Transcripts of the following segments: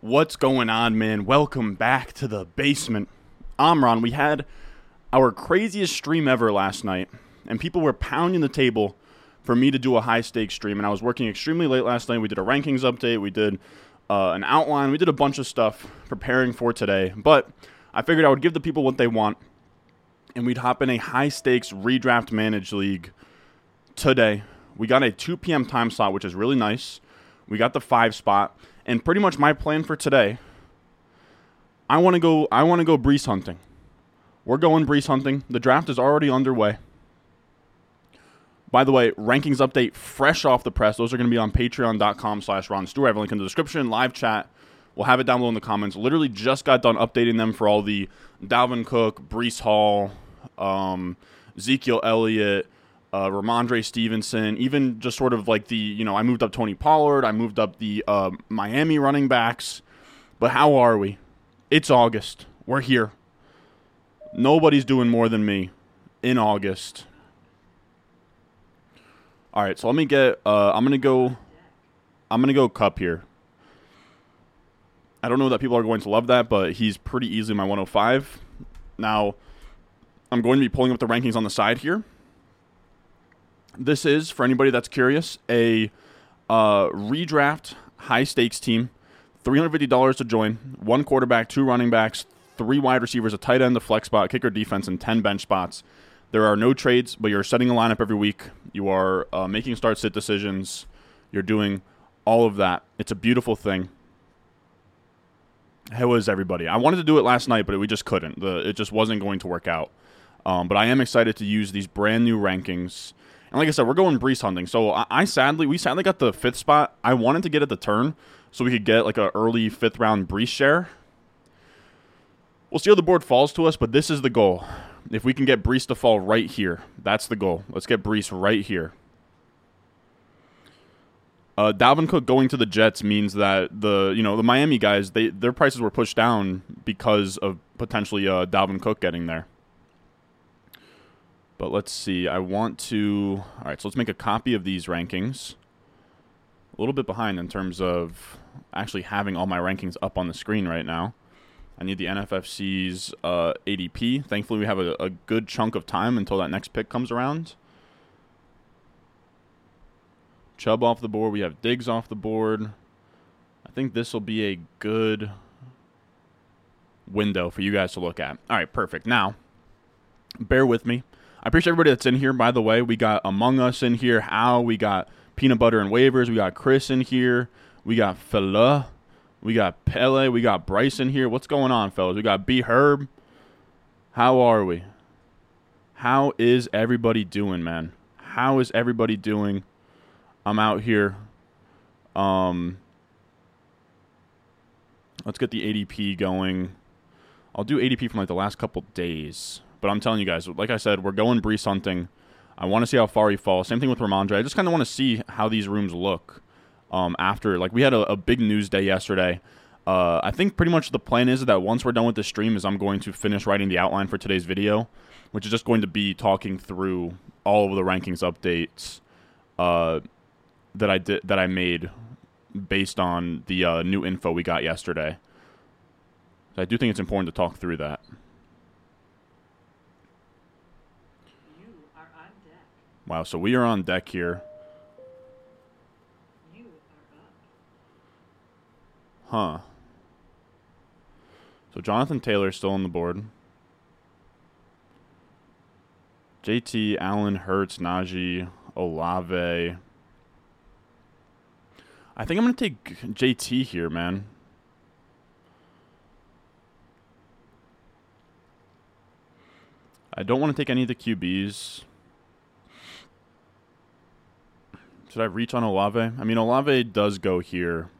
What's going on, man? Welcome back to the basement. I'm Ron. We had our craziest stream ever last night, and people were pounding the table for me to do a high-stakes stream, and I was working extremely late last night. We did a rankings update. We did an outline. We did a bunch of stuff preparing for today, but I figured I would give the people what they want, and we'd hop in a high-stakes redraft managed league today. We got a 2 p.m. time slot, which is really nice. We got the 5 spot. And pretty much my plan for today, I want to go Breece hunting. We're going Breece hunting. The draft is already underway. By the way, rankings update fresh off the press. Those are going to be on patreon.com/Ron Stewart. I have a link in the description, live chat. We'll have it down below in the comments. Literally just got done updating them for all the Dalvin Cook, Breece Hall, Ezekiel Elliott, Ramondre Stevenson, even just sort of like the, you know, I moved up Tony Pollard, I moved up the Miami running backs, but how are we? It's August. We're here. Nobody's doing more than me in August. All right, so let me get, I'm going to go Cup here. I don't know that people are going to love that, but he's pretty easily my 105. Now, I'm going to be pulling up the rankings on the side here. This is, for anybody that's curious, a redraft high-stakes team, $350 to join, 1 quarterback, 2 running backs, 3 wide receivers, a tight end, a flex spot, kicker, defense, and 10 bench spots. There are no trades, but you're setting a lineup every week. You are making start-sit decisions. You're doing all of that. It's a beautiful thing. How is everybody? I wanted to do it last night, but we just couldn't. It just wasn't going to work out. But I am excited to use these brand-new rankings. And like I said, we're going Breece hunting. So we sadly got the 5th spot. I wanted to get at the turn so we could get like an early 5th round Breece share. We'll see how the board falls to us, but this is the goal. If we can get Breece to fall right here, that's the goal. Let's get Breece right here. Dalvin Cook going to the Jets means that the Miami guys, their prices were pushed down because of potentially Dalvin Cook getting there. But let's see, all right, so let's make a copy of these rankings. A little bit behind in terms of actually having all my rankings up on the screen right now. I need the NFFC's ADP. Thankfully, we have a good chunk of time until that next pick comes around. Chubb off the board. We have Diggs off the board. I think this will be a good window for you guys to look at. All right, perfect. Now, bear with me. I appreciate everybody that's in here, by the way. We got Among Us in here, How, we got Peanut Butter and Waivers, we got Chris in here, we got Fela, we got Pele, we got Bryce in here. What's going on, fellas? We got B Herb. How are we? How is everybody doing, man? How is everybody doing? I'm out here. Let's get the ADP going. I'll do ADP from like the last couple days. But I'm telling you guys, like I said, we're going Breece hunting. I want to see how far he falls. Same thing with Ramondre. I just kind of want to see how these rooms look after. Like, we had a big news day yesterday. I think pretty much the plan is that once we're done with this stream is I'm going to finish writing the outline for today's video, which is just going to be talking through all of the rankings updates that I made based on the new info we got yesterday. So I do think it's important to talk through that. Wow, so we are on deck here. You are up. Huh. So Jonathan Taylor is still on the board. JT, Allen, Hurts, Najee, Olave. I think I'm going to take JT here, man. I don't want to take any of the QBs. Should I reach on Olave? I mean, Olave does go here.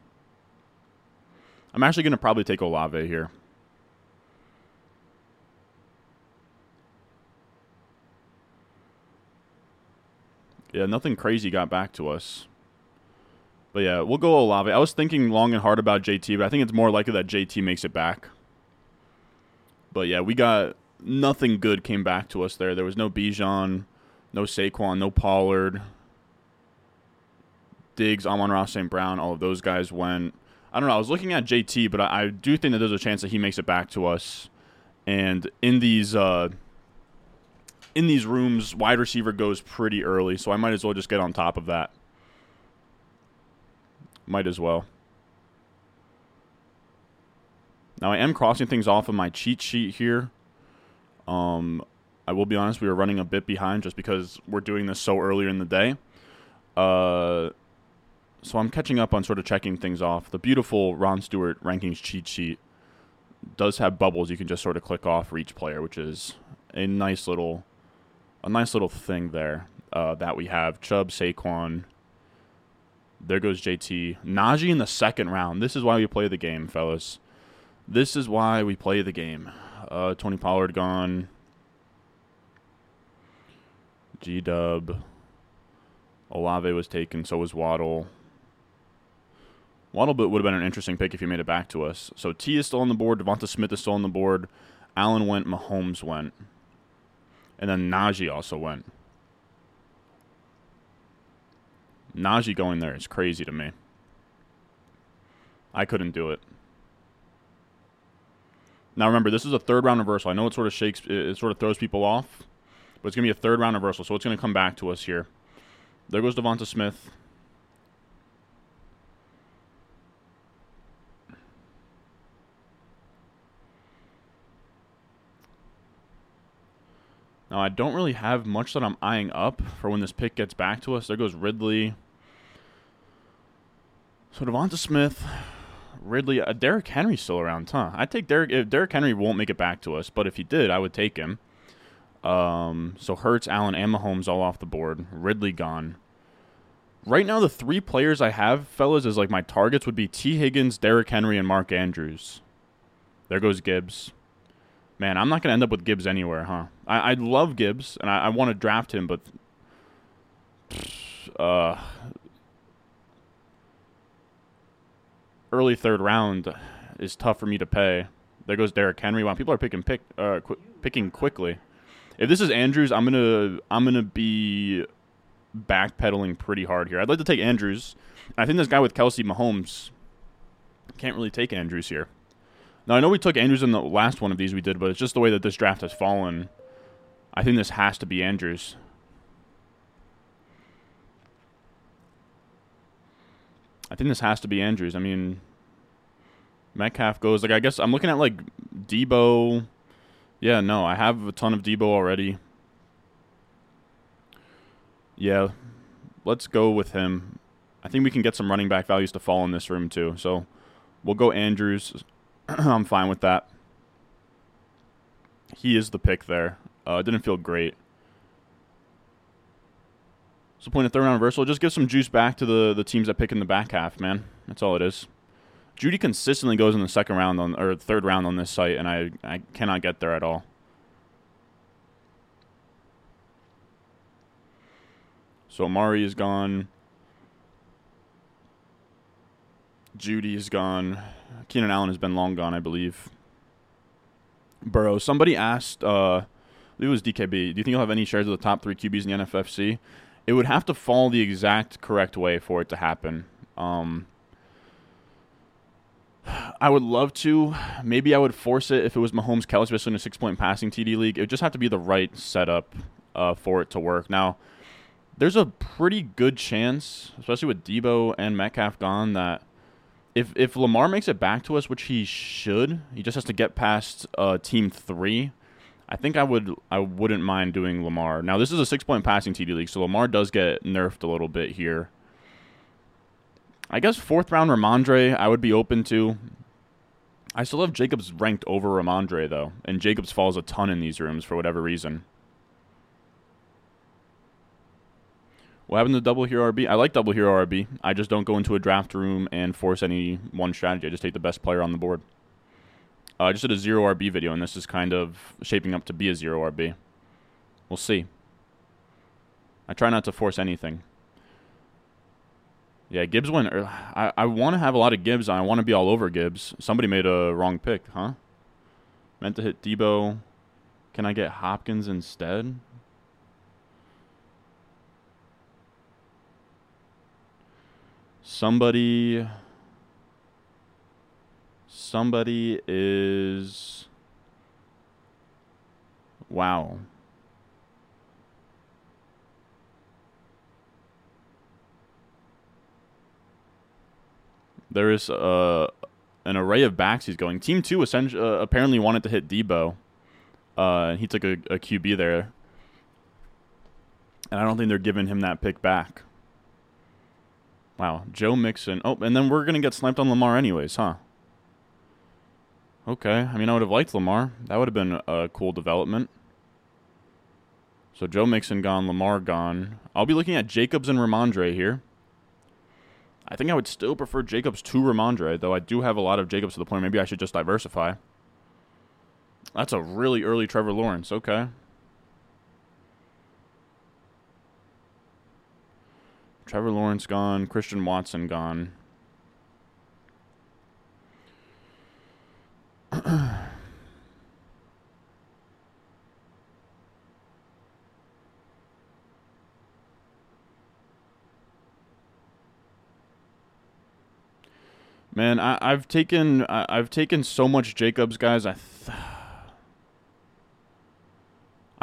I'm actually going to probably take Olave here. Yeah, nothing crazy got back to us. But yeah, we'll go Olave. I was thinking long and hard about JT, but I think it's more likely that JT makes it back. But yeah, we got nothing good came back to us there. There was no Bijan, no Saquon, no Pollard. Diggs, Amon-Ra St. Brown, all of those guys went. I don't know. I was looking at JT, but I do think that there's a chance that he makes it back to us. And in these rooms, wide receiver goes pretty early, so I might as well just get on top of that. Might as well. Now, I am crossing things off of my cheat sheet here. I will be honest, we were running a bit behind just because we're doing this so earlier in the day. So I'm catching up on sort of checking things off. The beautiful Ron Stewart rankings cheat sheet does have bubbles you can just sort of click off for each player, which is a nice little thing there that we have. Chubb, Saquon. There goes JT. Najee in the second round. This is why we play the game, fellas. This is why we play the game. Tony Pollard gone. G-Dub. Olave was taken. So was Waddle. Waddle would have been an interesting pick if he made it back to us. So T is still on the board. Devonta Smith is still on the board. Allen went. Mahomes went. And then Najee also went. Najee going there is crazy to me. I couldn't do it. Now remember, this is a third-round reversal. I know it sort of shakes, it sort of throws people off, but it's going to be a third-round reversal, so it's going to come back to us here. There goes Devonta Smith. Now, I don't really have much that I'm eyeing up for when this pick gets back to us. There goes Ridley. So Devonta Smith, Ridley, Derrick Henry's still around, huh? I'd take Derrick. If Derrick Henry won't make it back to us, but if he did, I would take him. So Hurts, Allen, and Mahomes all off the board. Ridley gone. Right now, the three players I have, fellas, is like my targets would be T. Higgins, Derrick Henry, and Mark Andrews. There goes Gibbs. Man, I'm not going to end up with Gibbs anywhere, huh? I love Gibbs, and I want to draft him, but early third round is tough for me to pay. There goes Derrick Henry. Wow, people are picking quickly. If this is Andrews, I'm gonna be backpedaling pretty hard here. I'd like to take Andrews. I think this guy with Kelsey, Mahomes, can't really take Andrews here. Now, I know we took Andrews in the last one of these we did, but it's just the way that this draft has fallen. I think this has to be Andrews. I mean, Metcalf goes. Like, I guess I'm looking at, like, Debo. Yeah, no, I have a ton of Debo already. Yeah, let's go with him. I think we can get some running back values to fall in this room, too. So we'll go Andrews. I'm fine with that. He is the pick there. Didn't feel great. So point of third round reversal. Just give some juice back to the teams that pick in the back half, man. That's all it is. Judy consistently goes in the second round on or third round on this site, and I cannot get there at all. So Amari is gone. Judy is gone. Keenan Allen has been long gone, I believe. Burrow. Somebody asked, I believe it was DKB, do you think you'll have any shares of the top three QBs in the NFFC? It would have to fall the exact correct way for it to happen. I would love to. Maybe I would force it if it was Mahomes Kelly, especially in a 6-point passing TD league. It would just have to be the right setup for it to work. Now, there's a pretty good chance, especially with Debo and Metcalf gone, that if Lamar makes it back to us, which he should, he just has to get past team 3. I think I wouldn't mind doing Lamar. Now, this is a 6-point passing TD league, so Lamar does get nerfed a little bit here. I guess fourth round Ramondre I would be open to. I still have Jacobs ranked over Ramondre, though, and Jacobs falls a ton in these rooms for whatever reason. What happened to double hero RB? I like double hero RB. I just don't go into a draft room and force any one strategy. I just take the best player on the board. I just did a zero RB video, and this is kind of shaping up to be a zero RB. We'll see. I try not to force anything. Yeah, Gibbs went. I want to have a lot of Gibbs, and I want to be all over Gibbs. Somebody made a wrong pick, huh? Meant to hit Debo. Can I get Hopkins instead? Somebody somebody is... Wow. There is an array of backs he's going. Team 2 essentially, apparently wanted to hit Debo. And he took a QB there. And I don't think they're giving him that pick back. Wow. Joe Mixon. Oh, and then we're going to get sniped on Lamar anyways, huh? Okay. I mean, I would have liked Lamar. That would have been a cool development. So Joe Mixon gone, Lamar gone. I'll be looking at Jacobs and Ramondre here. I think I would still prefer Jacobs to Ramondre, though I do have a lot of Jacobs to the point. Maybe I should just diversify. That's a really early Trevor Lawrence. Okay. Trevor Lawrence gone. Christian Watson gone. Man, I've taken so much Jacobs, guys. I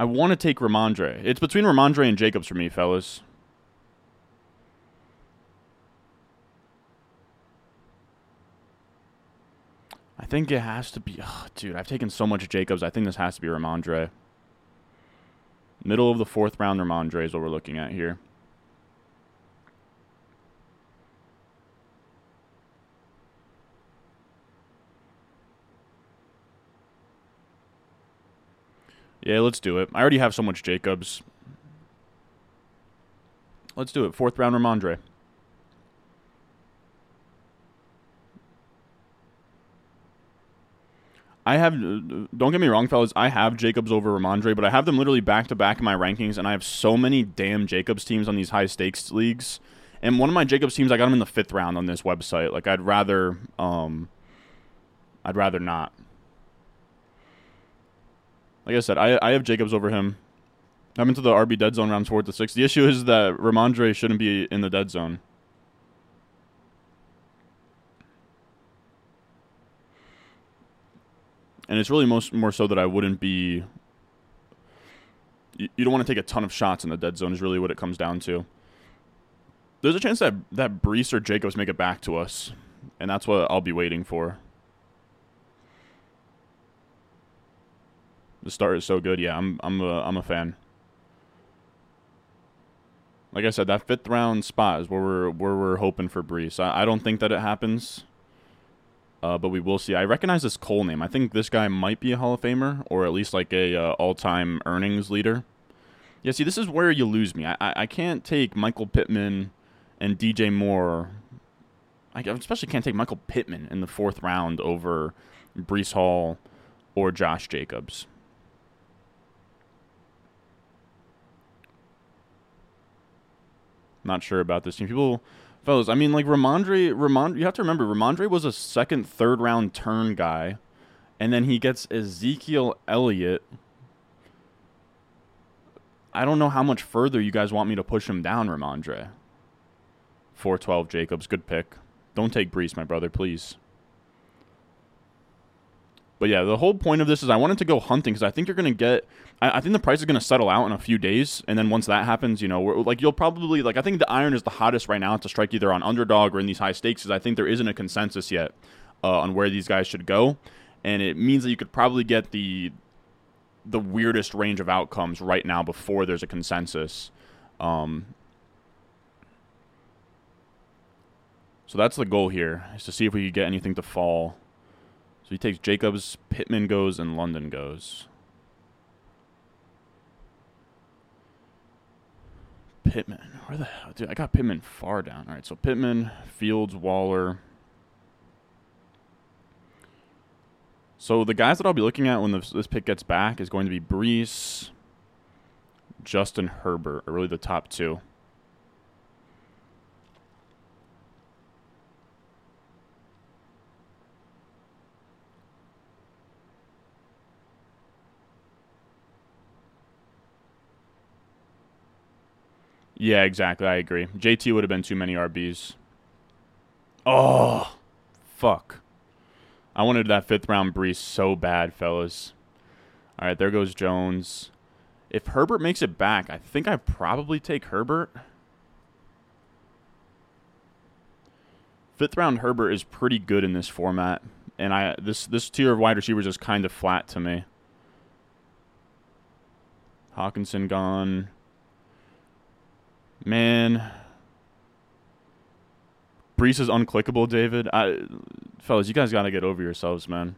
want to take Ramondre. It's between Ramondre and Jacobs for me, fellas. I think it has to be... Oh, dude, I've taken so much Jacobs. I think this has to be Ramondre. Middle of the fourth round Ramondre is what we're looking at here. Yeah, let's do it. I already have so much Jacobs. Let's do it. Fourth round Ramondre. I have, don't get me wrong, fellas, I have Jacobs over Ramondre, but I have them literally back-to-back in my rankings, and I have so many damn Jacobs teams on these high-stakes leagues. And one of my Jacobs teams, I got him in the fifth round on this website. Like, I'd rather not. Like I said, I have Jacobs over him. I'm into the RB dead zone rounds 4 to 6. The issue is that Ramondre shouldn't be in the dead zone. And it's really more so that I wouldn't be... You don't want to take a ton of shots in the dead zone is really what it comes down to. There's a chance that Breece or Jacobs make it back to us. And that's what I'll be waiting for. The start is so good. Yeah, I'm a fan. Like I said, that fifth round spot is where we're hoping for Breece. I don't think that it happens, but we will see. I recognize this Cole name. I think this guy might be a Hall of Famer or at least like a all-time earnings leader. Yeah, see, this is where you lose me. I can't take Michael Pittman and DJ Moore. I especially can't take Michael Pittman in the fourth round over Breece Hall or Josh Jacobs. Not sure about this team. People, fellas, I mean, like Ramondre, you have to remember, Ramondre was a second, third round turn guy. And then he gets Ezekiel Elliott. I don't know how much further you guys want me to push him down, Ramondre. 412 Jacobs, good pick. Don't take Breece, my brother, please. But yeah, the whole point of this is I wanted to go hunting because I think you're going to get... I think the price is going to settle out in a few days. And then once that happens, you know, like you'll probably... Like I think the iron is the hottest right now to strike either on Underdog or in these high stakes because I think there isn't a consensus yet on where these guys should go. And it means that you could probably get the weirdest range of outcomes right now before there's a consensus. So that's the goal here, is to see if we could get anything to fall. So he takes Jacobs, Pittman goes, and London goes. Pittman. Where the hell? Dude, I got Pittman far down. All right, so Pittman, Fields, Waller. So the guys that I'll be looking at when this pick gets back is going to be Breece, Justin Herbert, or really the top two. Yeah, exactly. I agree. JT would have been too many RBs. Oh, fuck. I wanted that fifth-round Breece so bad, fellas. All right, there goes Jones. If Herbert makes it back, I think I probably take Herbert. Fifth-round Herbert is pretty good in this format, and this tier of wide receivers is kind of flat to me. Hawkinson gone. Man, Breece is unclickable, David. Fellas, you guys got to get over yourselves, man.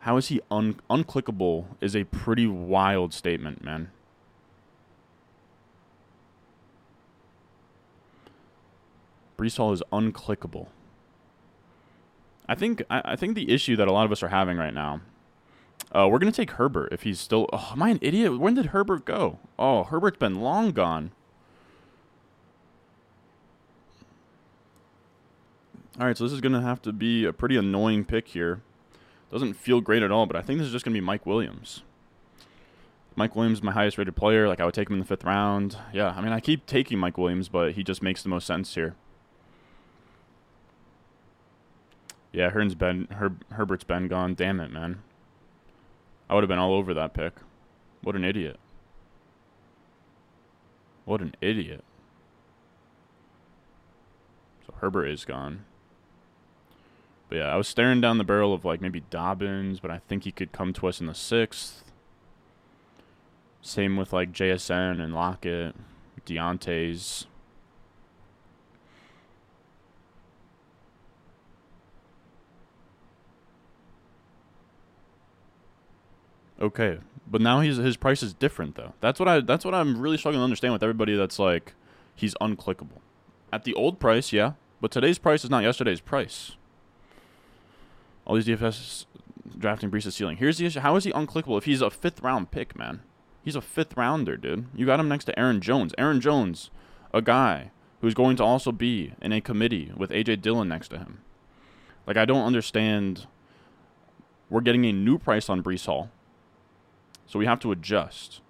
How is he unclickable is a pretty wild statement, man. Breece Hall is unclickable. I think the issue that a lot of us are having right now, we're going to take Herbert if he's still... Oh, am I an idiot? When did Herbert go? Oh, Herbert's been long gone. All right, so this is going to have to be a pretty annoying pick here. Doesn't feel great at all, but I think this is just going to be Mike Williams. Mike Williams is my highest-rated player. Like, I would take him in the fifth round. Yeah, I mean, I keep taking Mike Williams, but he just makes the most sense here. Yeah, Herbert's been gone. Damn it, man. I would have been all over that pick. What an idiot. What an idiot. So Herbert is gone. But yeah, I was staring down the barrel of like maybe Dobbins, but I think he could come to us in the sixth. Same with like JSN and Lockett, Deontay's. Okay, but now his price is different though. That's what I'm really struggling to understand with everybody that's like he's unclickable. At the old price, yeah, but today's price is not yesterday's price. All these DFS drafting Breece's ceiling. Here's the issue. How is he unclickable if he's a fifth-round pick, man? He's a fifth-rounder, dude. You got him next to Aaron Jones. Aaron Jones, a guy who's going to also be in a committee with A.J. Dillon next to him. Like, I don't understand. We're getting a new price on Breece Hall, so we have to adjust.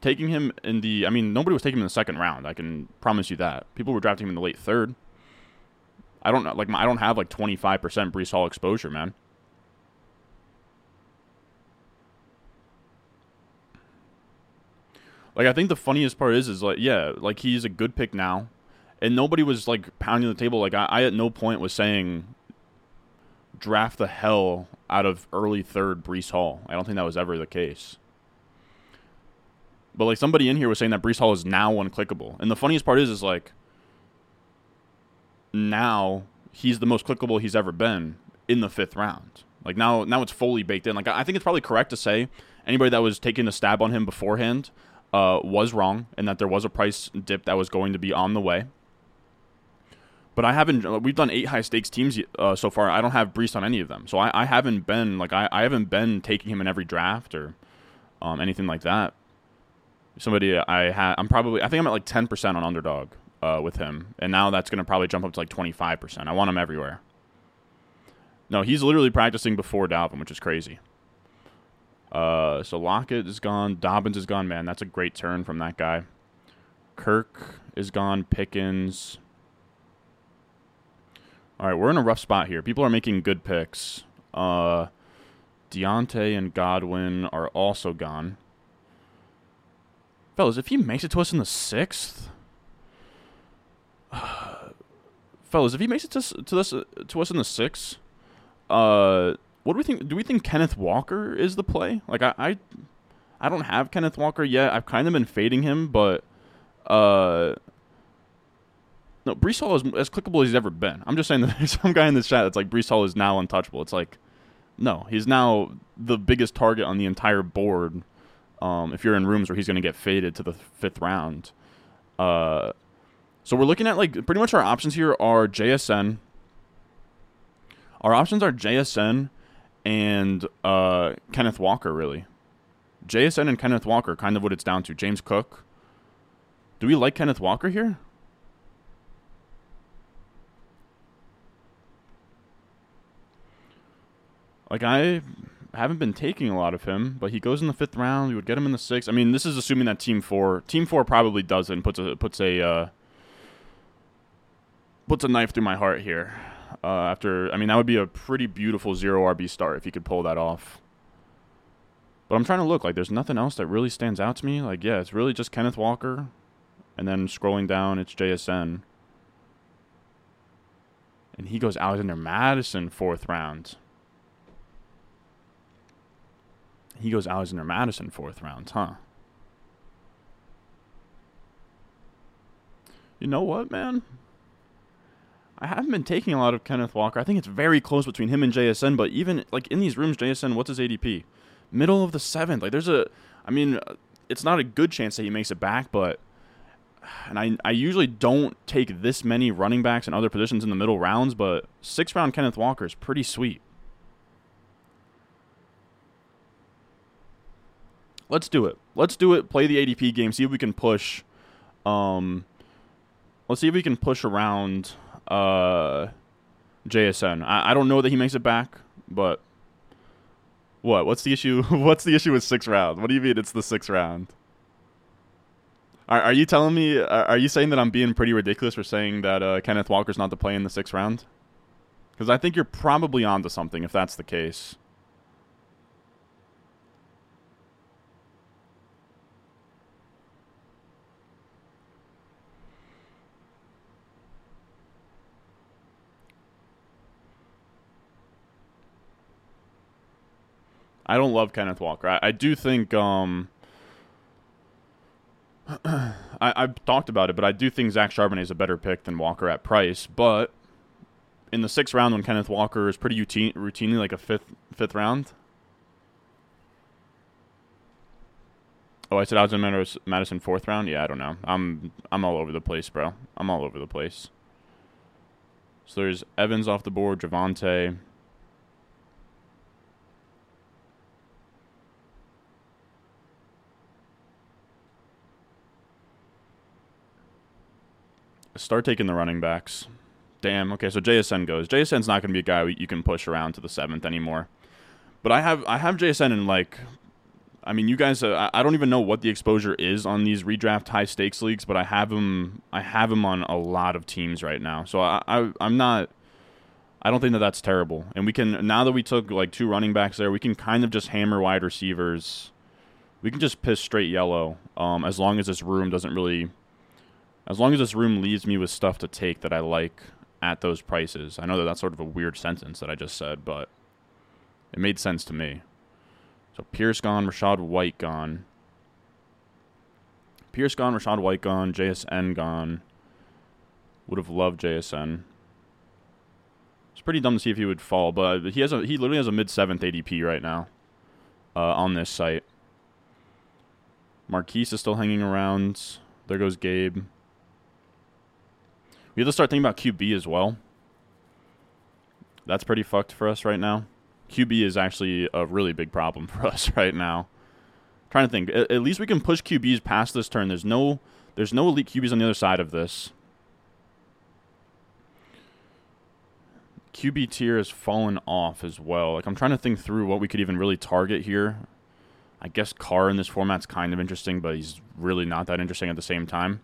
Taking him in the... I mean, nobody was taking him in the second round. I can promise you that. People were drafting him in the late third. I don't know, like I don't have like 25% Breece Hall exposure, man. Like I think the funniest part is like yeah, like he's a good pick now, and nobody was like pounding the table. Like I at no point was saying draft the hell out of early third Breece Hall. I don't think that was ever the case. But like somebody in here was saying that Breece Hall is now unclickable, and the funniest part is like. Now he's the most clickable he's ever been in the fifth round. Like now it's fully baked in. Like I think it's probably correct to say anybody that was taking a stab on him beforehand was wrong, and that there was a price dip that was going to be on the way. But I haven't. We've done 8 high stakes teams so far. I don't have Breece on any of them, so I haven't been like I haven't been taking him in every draft or anything like that. Somebody I think I'm at like 10% on Underdog. With him, and now that's going to probably jump up to like 25%. I want him everywhere. No, he's literally practicing before Dalvin, which is crazy. So Lockett is gone. Dobbins is gone, man. That's a great turn from that guy. Kirk is gone. Pickens. All right, we're in a rough spot here. People are making good picks. Deontay and Godwin are also gone. Fellas, if he makes it to us in the sixth... Fellas, if he makes it to us in the sixth, what do we think? Do we think Kenneth Walker is the play? Like I don't have Kenneth Walker yet. I've kind of been fading him, but no, Breece Hall is as clickable as he's ever been. I'm just saying that there's some guy in the chat that's like Breece Hall is now untouchable. It's like, no, he's now the biggest target on the entire board. If you're in rooms where he's going to get faded to the fifth round, so we're looking at, like, pretty much our options here are JSN. Our options are JSN and Kenneth Walker, really. JSN and Kenneth Walker, kind of what it's down to. James Cook. Do we like Kenneth Walker here? Like, I haven't been taking a lot of him, but he goes in the fifth round. We would get him in the sixth. I mean, this is assuming that Team 4 probably does it and puts a knife through my heart here. after, I mean, that would be a pretty beautiful zero RB start if he could pull that off. But I'm trying to look, like, there's nothing else that really stands out to me. Like, yeah, it's really just Kenneth Walker. And then scrolling down, it's JSN. And he goes Alexander Madison 4th round. He goes Alexander Madison 4th round, huh? You know what, man? I haven't been taking a lot of Kenneth Walker. I think it's very close between him and JSN, but even, like, in these rooms, JSN, what's his ADP? Middle of the 7th. Like, there's a, I mean, it's not a good chance that he makes it back, but, and I usually don't take this many running backs and other positions in the middle rounds, but 6th round Kenneth Walker is pretty sweet. Let's do it. Let's do it. Play the ADP game. See if we can push. Let's see if we can push around JSN. I don't know that he makes it back, but what? What's the issue? What's the issue with 6th round? What do you mean it's the 6th round? Are you telling me? Are you saying that I'm being pretty ridiculous for saying that Kenneth Walker's not the play in the 6th round? Because I think you're probably onto something if that's the case. I don't love Kenneth Walker. I do think I've talked about it, but I do think Zach Charbonnet is a better pick than Walker at price. But in the 6th round, when Kenneth Walker is pretty routinely like a fifth round. Oh, I said I was in Madison 4th round. Yeah, I don't know. I'm all over the place, bro. I'm all over the place. So there's Evans off the board, Javonte. Start taking the running backs. Damn. Okay, so JSN goes. JSN's not going to be a guy you can push around to the 7th anymore. But I have JSN in, like, I mean, you guys, I don't even know what the exposure is on these redraft high stakes leagues, but I have him on a lot of teams right now. So I don't think that that's terrible. And we can, now that we took like 2 running backs there, we can kind of just hammer wide receivers. We can just piss straight yellow. As long as this room doesn't really. As long as this room leaves me with stuff to take that I like at those prices. I know that that's sort of a weird sentence that I just said, but it made sense to me. So Pierce gone, Rashad White gone. Pierce gone, Rashad White gone, JSN gone. Would have loved JSN. It's pretty dumb to see if he would fall, but he literally has a mid-7th ADP right now on this site. Marquise is still hanging around. There goes Gabe. We have to start thinking about QB as well. That's pretty fucked for us right now. QB is actually a really big problem for us right now. I'm trying to think. At least we can push QBs past this turn. There's no elite QBs on the other side of this. QB tier has fallen off as well. Like, I'm trying to think through what we could even really target here. I guess Carr in this format's kind of interesting, but he's really not that interesting at the same time.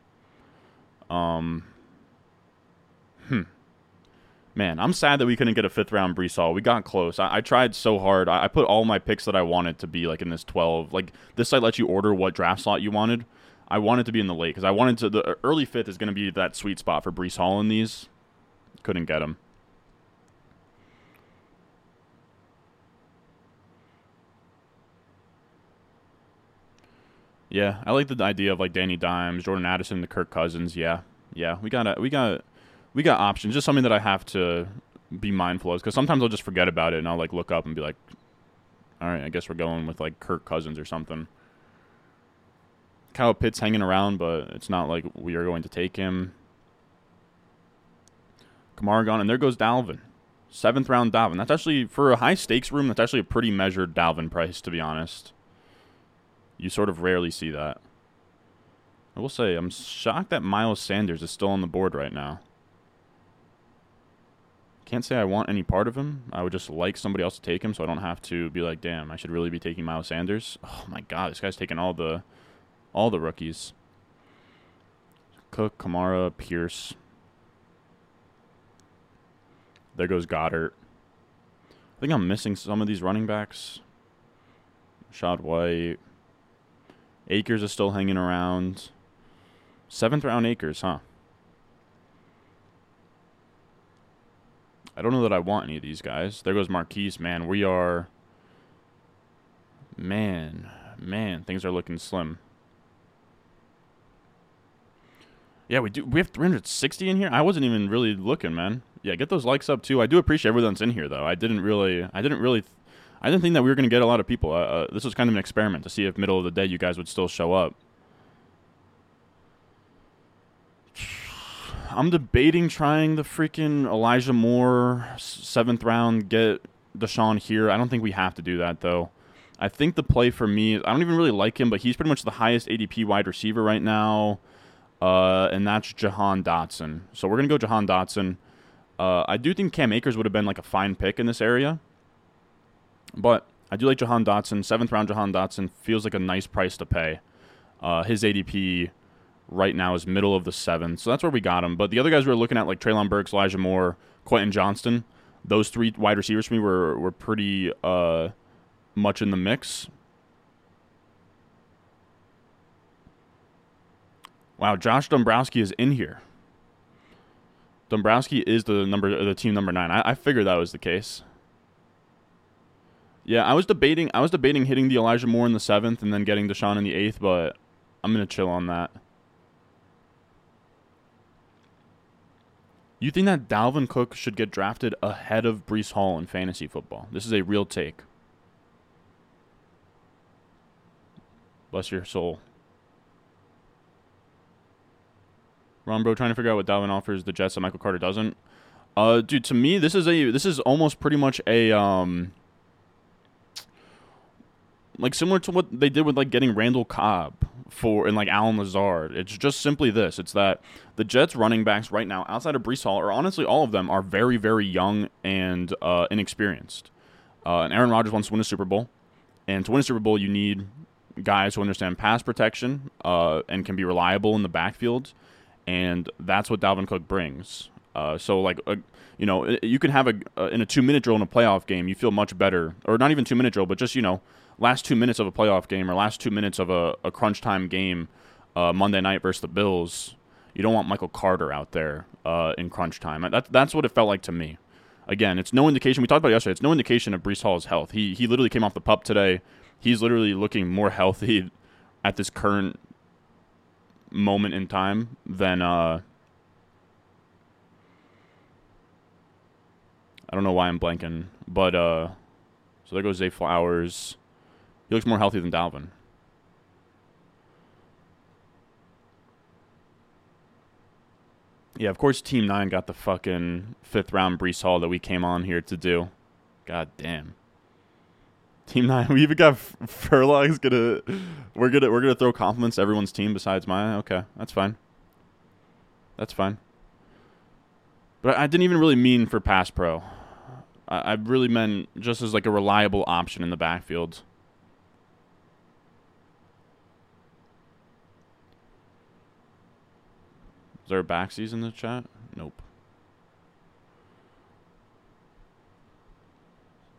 Man, I'm sad that we couldn't get a 5th round Breece Hall. We got close. I tried so hard. I put all my picks that I wanted to be like in this 12. Like, this site lets you order what draft slot you wanted. I wanted to be in the late because I wanted to. The early 5th is going to be that sweet spot for Breece Hall in these. Couldn't get him. Yeah, I like the idea of like Danny Dimes, Jordan Addison, the Kirk Cousins. Yeah, we got options. Just something that I have to be mindful of, because sometimes I'll just forget about it and I'll like look up and be like, all right, I guess we're going with like Kirk Cousins or something. Kyle Pitts hanging around, but it's not like we are going to take him. Kamara gone, and there goes Dalvin. 7th round Dalvin. That's actually, for a high stakes room, that's actually a pretty measured Dalvin price, to be honest. You sort of rarely see that. I will say, I'm shocked that Miles Sanders is still on the board right now. Can't say I want any part of him. I would just like somebody else to take him so I don't have to be like, damn, I should really be taking Miles Sanders. Oh my god, this guy's taking all the rookies. Cook, Kamara, Pierce. There goes Goddard. I think I'm missing some of these running backs. Rashad White. Akers is still hanging around. 7th round Akers, huh? I don't know that I want any of these guys. There goes Marquise. Man, we are... Man, things are looking slim. Yeah, we do. We have 360 in here. I wasn't even really looking, man. Yeah, get those likes up too. I do appreciate everyone's in here, though. I didn't think that we were gonna get a lot of people. This was kind of an experiment to see if middle of the day you guys would still show up. I'm debating trying the freaking Elijah Moore 7th round, get Deshaun here. I don't think we have to do that though. I think the play for me is, I don't even really like him, but he's pretty much the highest ADP wide receiver right now. And that's Jahan Dotson. So we're going to go Jahan Dotson. I do think Cam Akers would have been like a fine pick in this area. But I do like Jahan Dotson. 7th round Jahan Dotson feels like a nice price to pay. His ADP right now is middle of the 7th. So that's where we got him. But the other guys we were looking at, like Treylon Burks, Elijah Moore, Quentin Johnston, those three wide receivers for me were pretty much in the mix. Wow, Josh Dombrowski is in here. Dombrowski is the team number 9. I figured that was the case. Yeah, I was debating hitting the Elijah Moore in the 7th and then getting Deshaun in the 8th, but I'm gonna chill on that. You think that Dalvin Cook should get drafted ahead of Breece Hall in fantasy football? This is a real take. Bless your soul. Rombro trying to figure out what Dalvin offers the Jets that Michael Carter doesn't. Dude, to me, this is almost pretty much a like similar to what they did with like getting Randall Cobb and like Allen Lazard. It's just simply this. It's that the Jets running backs right now, outside of Breece Hall, or honestly all of them, are very, very young and inexperienced. And Aaron Rodgers wants to win a Super Bowl. And to win a Super Bowl, you need guys who understand pass protection and can be reliable in the backfield. And that's what Dalvin Cook brings. So, like, you know, you can have in a 2-minute drill in a playoff game, you feel much better. Or not even 2-minute drill, but just, you know, last 2 minutes of a playoff game or last 2 minutes of a crunch time game Monday night versus the Bills. You don't want Michael Carter out there in crunch time. That's what it felt like to me. Again, it's no indication. We talked about it yesterday. It's no indication of Breece Hall's health. He literally came off the pup today. He's literally looking more healthy at this current moment in time than I don't know why I'm blanking, but so there goes Zay Flowers. He looks more healthy than Dalvin. Yeah, of course Team 9 got the fucking 5th round Breece Hall that we came on here to do. God damn. Team 9, we even got Furlong's we're gonna throw compliments to everyone's team besides mine. Okay, that's fine. But I didn't even really mean for pass pro. I really meant just as like a reliable option in the backfield. Is there a backsies in the chat? Nope.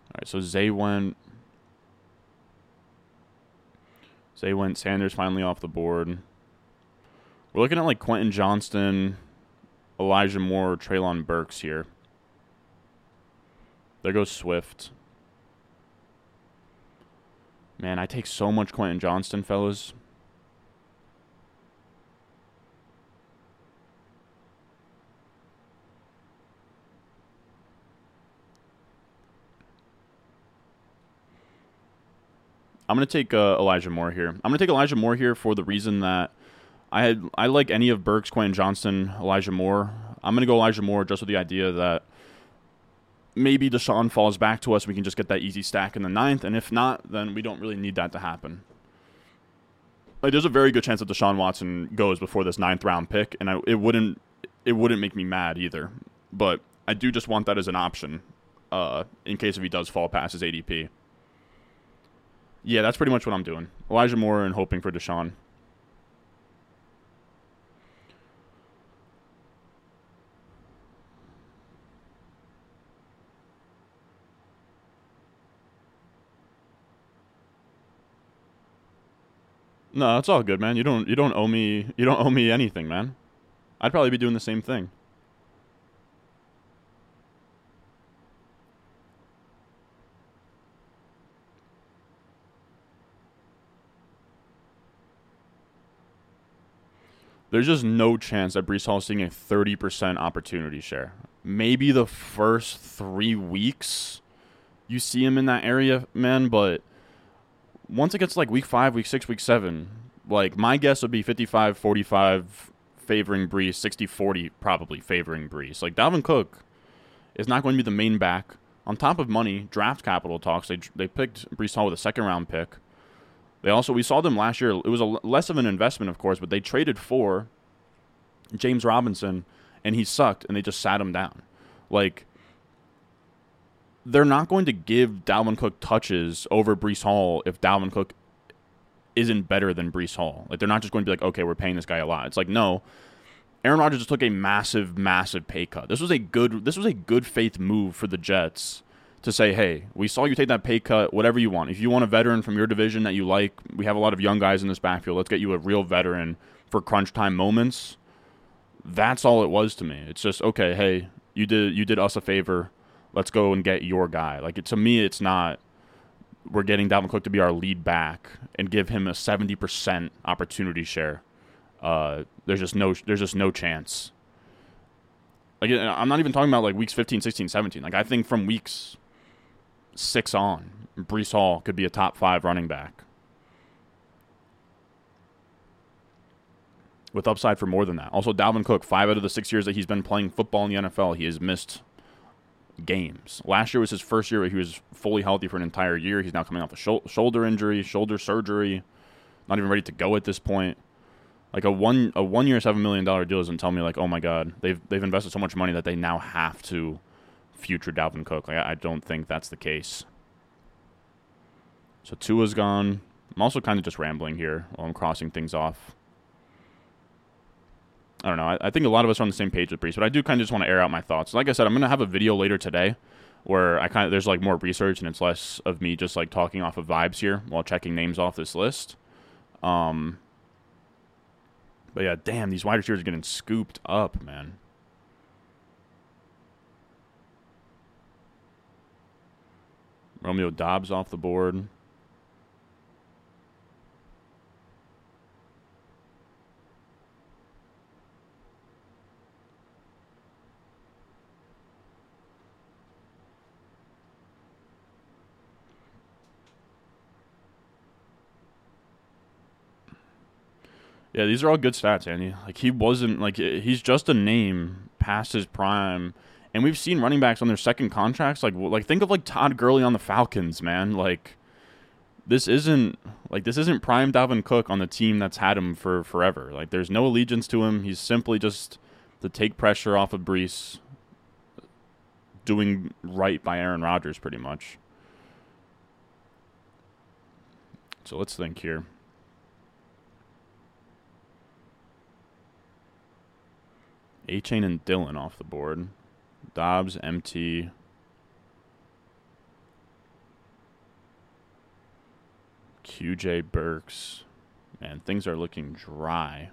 All right, so Zay went. They went Sanders finally off the board. We're looking at like Quentin Johnston, Elijah Moore, Treylon Burks here. There goes Swift. Man, I take so much Quentin Johnston, fellas. I'm going to take Elijah Moore here. I'm going to take Elijah Moore here for the reason that I like any of Burks, Quentin Johnston, Elijah Moore. I'm going to go Elijah Moore just with the idea that maybe Deshaun falls back to us. We can just get that easy stack in the 9th. And if not, then we don't really need that to happen. Like, there's a very good chance that Deshaun Watson goes before this 9th round pick. And it wouldn't make me mad either. But I do just want that as an option in case if he does fall past his ADP. Yeah, that's pretty much what I'm doing. Elijah Moore and hoping for Deshaun. No, it's all good, man. You don't owe me anything, man. I'd probably be doing the same thing. There's just no chance that Breece Hall is seeing a 30% opportunity share. Maybe the first 3 weeks you see him in that area, man, but once it gets like week 5, week 6, week 7, like my guess would be 55-45 favoring Breece, 60-40 probably favoring Breece. Like Dalvin Cook is not going to be the main back. On top of money, draft capital talks, they picked Breece Hall with a second-round pick. They also, we saw them last year. It was a less of an investment, of course, but they traded for James Robinson, and he sucked, and they just sat him down. Like, they're not going to give Dalvin Cook touches over Breece Hall if Dalvin Cook isn't better than Breece Hall. Like, they're not just going to be like, okay, we're paying this guy a lot. It's like, no. Aaron Rodgers just took a massive, massive pay cut. This was a good faith move for the Jets. To say, hey, we saw you take that pay cut, whatever you want. If you want a veteran from your division that you like, we have a lot of young guys in this backfield. Let's get you a real veteran for crunch time moments. That's all it was to me. It's just, okay, hey, you did us a favor. Let's go and get your guy. Like, to me, it's not we're getting Dalvin Cook to be our lead back and give him a 70% opportunity share. There's just no chance. Like, I'm not even talking about like weeks 15, 16, 17. Like, I think from weeks 6 on, Breece Hall could be a top 5 running back with upside for more than that. Also, Dalvin Cook, 5 out of the 6 years that he's been playing football in the NFL, he has missed games. Last year was his first year where he was fully healthy for an entire year. He's now coming off a shoulder injury, shoulder surgery, not even ready to go at this point. Like a one year $7 million deal doesn't tell me like, oh my God, they've invested so much money that they now have to future Dalvin Cook. Like, I don't think that's the case. So Tua's gone. I'm also kind of just rambling here while I'm crossing things off. I don't know. I think a lot of us are on the same page with Breece, but I do kind of just want to air out my thoughts. Like I said, I'm going to have a video later today where I kind of, there's like more research and it's less of me just like talking off of vibes here while checking names off this list. But yeah, damn, these wide receivers are getting scooped up, man. Romeo Doubs off the board. Yeah, these are all good stats, Andy. Like, he wasn't, like, he's just a name past his prime. And we've seen running backs on their second contracts. Like think of, like, Todd Gurley on the Falcons, man. Like, this isn't prime Dalvin Cook on the team that's had him for forever. Like, there's no allegiance to him. He's simply just to take pressure off of Breece, doing right by Aaron Rodgers, pretty much. So let's think here. A-Chain and Dillon off the board. Doubs, MT. QJ Burks. Man, things are looking dry.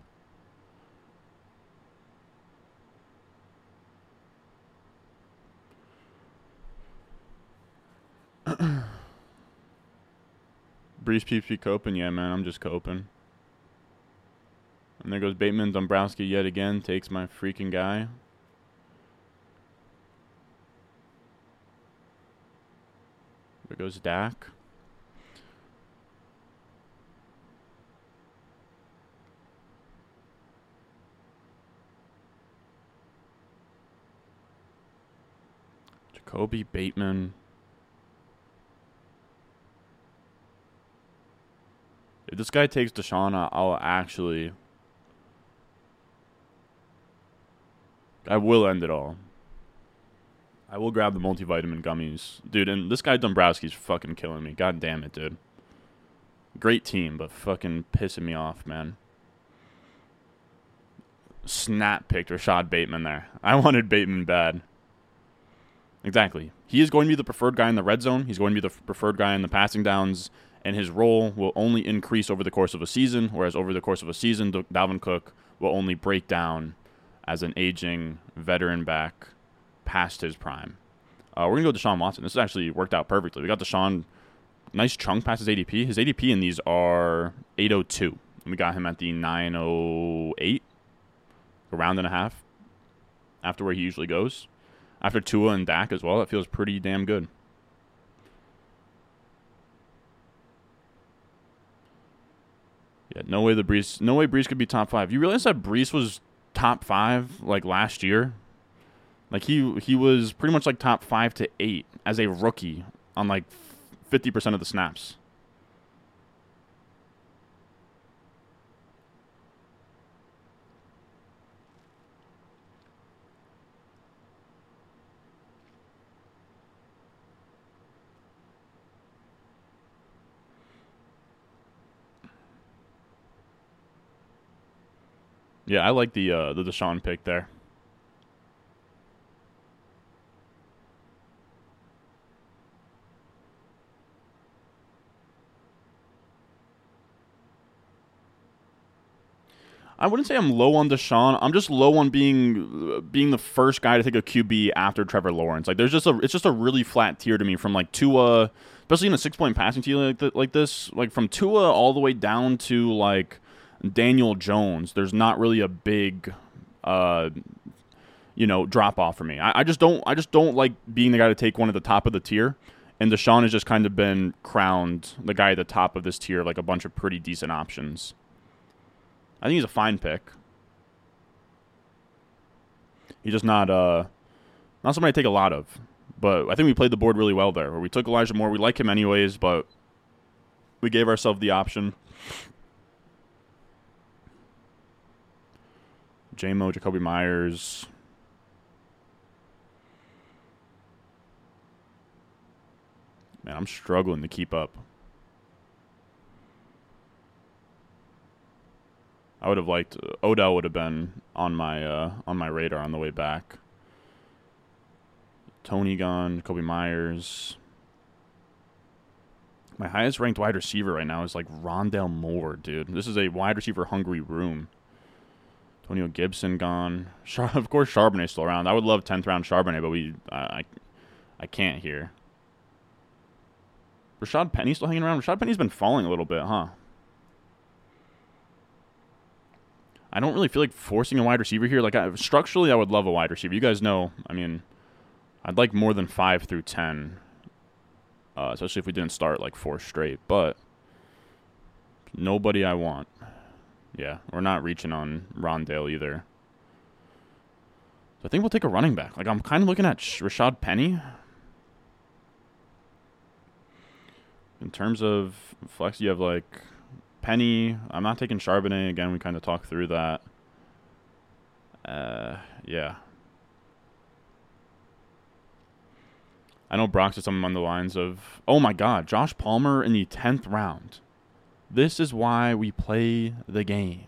Breece Peeps be coping. Yeah, man, I'm just coping. And there goes Bateman. Dombrowski yet again takes my freaking guy. There goes Dak. Jacoby Bateman. If this guy takes Deshaun, I will end it all. I will grab the multivitamin gummies. Dude, and this guy Dombrowski's fucking killing me. God damn it, dude. Great team, but fucking pissing me off, man. Snap picked Rashad Bateman there. I wanted Bateman bad. Exactly. He is going to be the preferred guy in the red zone. He's going to be the preferred guy in the passing downs. and his role will only increase over the course of a season, whereas over the course of a season, Dalvin Cook will only break down as an aging veteran back past his prime. We're going to go Deshaun Watson. This has actually worked out perfectly. We got Deshaun, nice chunk past his ADP. His ADP in these are 802. And we got him at the 908, a round and a half after where he usually goes. After Tua and Dak as well, it feels pretty damn good. Yeah, no way Breece could be top five. You realize that Breece was top five like last year? Like he was pretty much like top 5 to 8 as a rookie on like 50% of the snaps. Yeah, I like the Deshaun pick there. I wouldn't say I'm low on Deshaun. I'm just low on being the first guy to take a QB after Trevor Lawrence. Like it's just a really flat tier to me from like Tua, especially in a 6-point passing tier like from Tua all the way down to like Daniel Jones. There's not really a big drop off for me. I just don't like being the guy to take one at the top of the tier, and Deshaun has just kind of been crowned the guy at the top of this tier, like a bunch of pretty decent options. I think he's a fine pick. He's just not somebody I take a lot of. But I think we played the board really well there, where we took Elijah Moore. We like him anyways, but we gave ourselves the option. J-Mo, Jacoby Myers. Man, I'm struggling to keep up. I would have liked Odell would have been on my radar on the way back. Tony gone, Jacoby Myers. My highest ranked wide receiver right now is like Rondale Moore, dude. This is a wide receiver hungry room. Antonio Gibson gone. Of course, Charbonnet still around. I would love 10th round Charbonnet, but I can't here. Rashad Penny still hanging around. Rashad Penny's been falling a little bit, huh? I don't really feel like forcing a wide receiver here. Like structurally, I would love a wide receiver. You guys know. I mean, I'd like more than 5 through 10, especially if we didn't start like 4 straight. But nobody I want. Yeah, we're not reaching on Rondale either. So I think we'll take a running back. Like, I'm kind of looking at Rashad Penny. In terms of flex, you have, like, Penny. I'm not taking Charbonnet. Again, we kind of talked through that. Yeah. I know Brock said something on the lines of, oh, my God, Josh Palmer in the 10th round. This is why we play the game.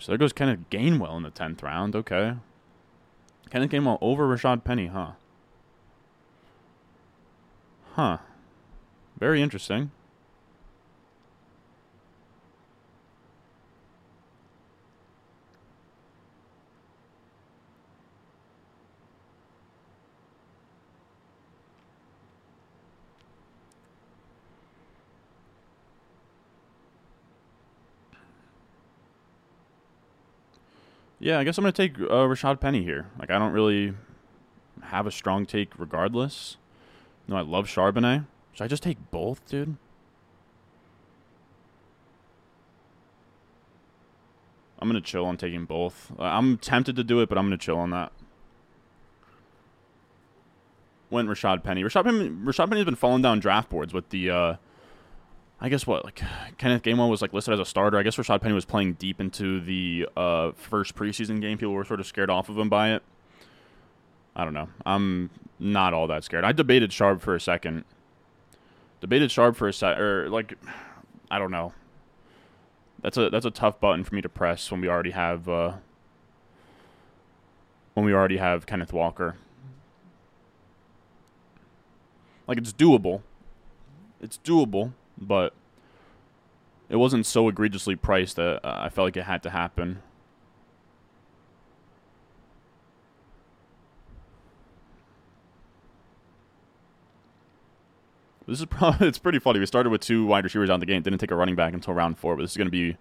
So there goes Kenneth Gainwell in the 10th round. Okay. Kenneth Gainwell over Rashad Penny, huh? Huh. Very interesting. Yeah, I guess I'm going to take Rashad Penny here. Like, I don't really have a strong take regardless. No, I love Charbonnet. Should I just take both, dude? I'm going to chill on taking both. I'm tempted to do it, but I'm going to chill on that. Went Rashad Penny. Rashad Penny's been falling down draft boards with the... I guess what, like Kenneth Gainwell was like listed as a starter. I guess Rashad Penny was playing deep into the first preseason game. People were sort of scared off of him by it. I don't know. I'm not all that scared. I debated Sharp for a second. Or like, I don't know. That's a tough button for me to press when we already have Kenneth Walker. Like, it's doable. It's doable, but it wasn't so egregiously priced that I felt like it had to happen. This is probably, it's pretty funny. We started with 2 wide receivers out of the game. Didn't take a running back until round 4, but this is going to be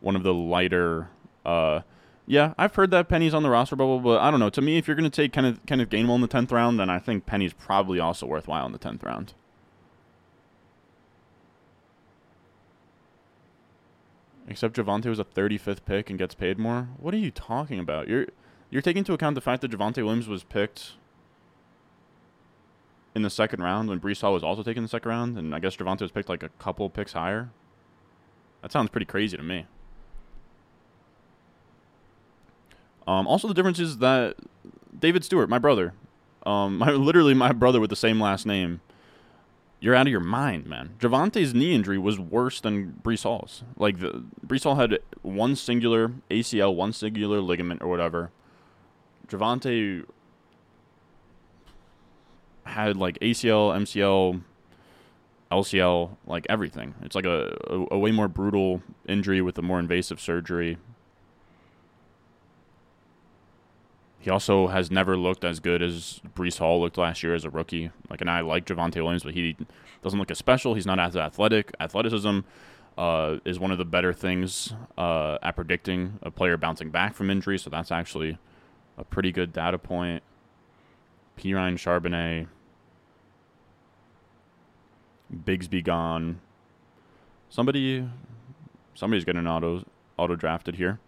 one of the lighter. Yeah, I've heard that Penny's on the roster bubble, but I don't know. To me, if you're going to take Kenneth Gainwell in the 10th round, then I think Penny's probably also worthwhile in the 10th round. Except Javonte was a 35th pick and gets paid more. What are you talking about? You're taking into account the fact that Javonte Williams was picked in the 2nd round when Breece Hall was also taken in the 2nd round, and I guess Javonte was picked like a couple picks higher. That sounds pretty crazy to me. Also, the difference is that David Stewart, my brother, literally my brother with the same last name, you're out of your mind, man. Javante's knee injury was worse than Breece Hall's. Like, Breece Hall had one singular ACL, one singular ligament or whatever. Javonte had, like, ACL, MCL, LCL, like, everything. It's like a way more brutal injury with a more invasive surgery. He also has never looked as good as Breece Hall looked last year as a rookie. Like, and I like Javonte Williams, but he doesn't look as special. He's not as athletic. Athleticism is one of the better things at predicting a player bouncing back from injury, so that's actually a pretty good data point. Pirine, Charbonnet, Bigsby gone. Somebody's getting auto drafted here.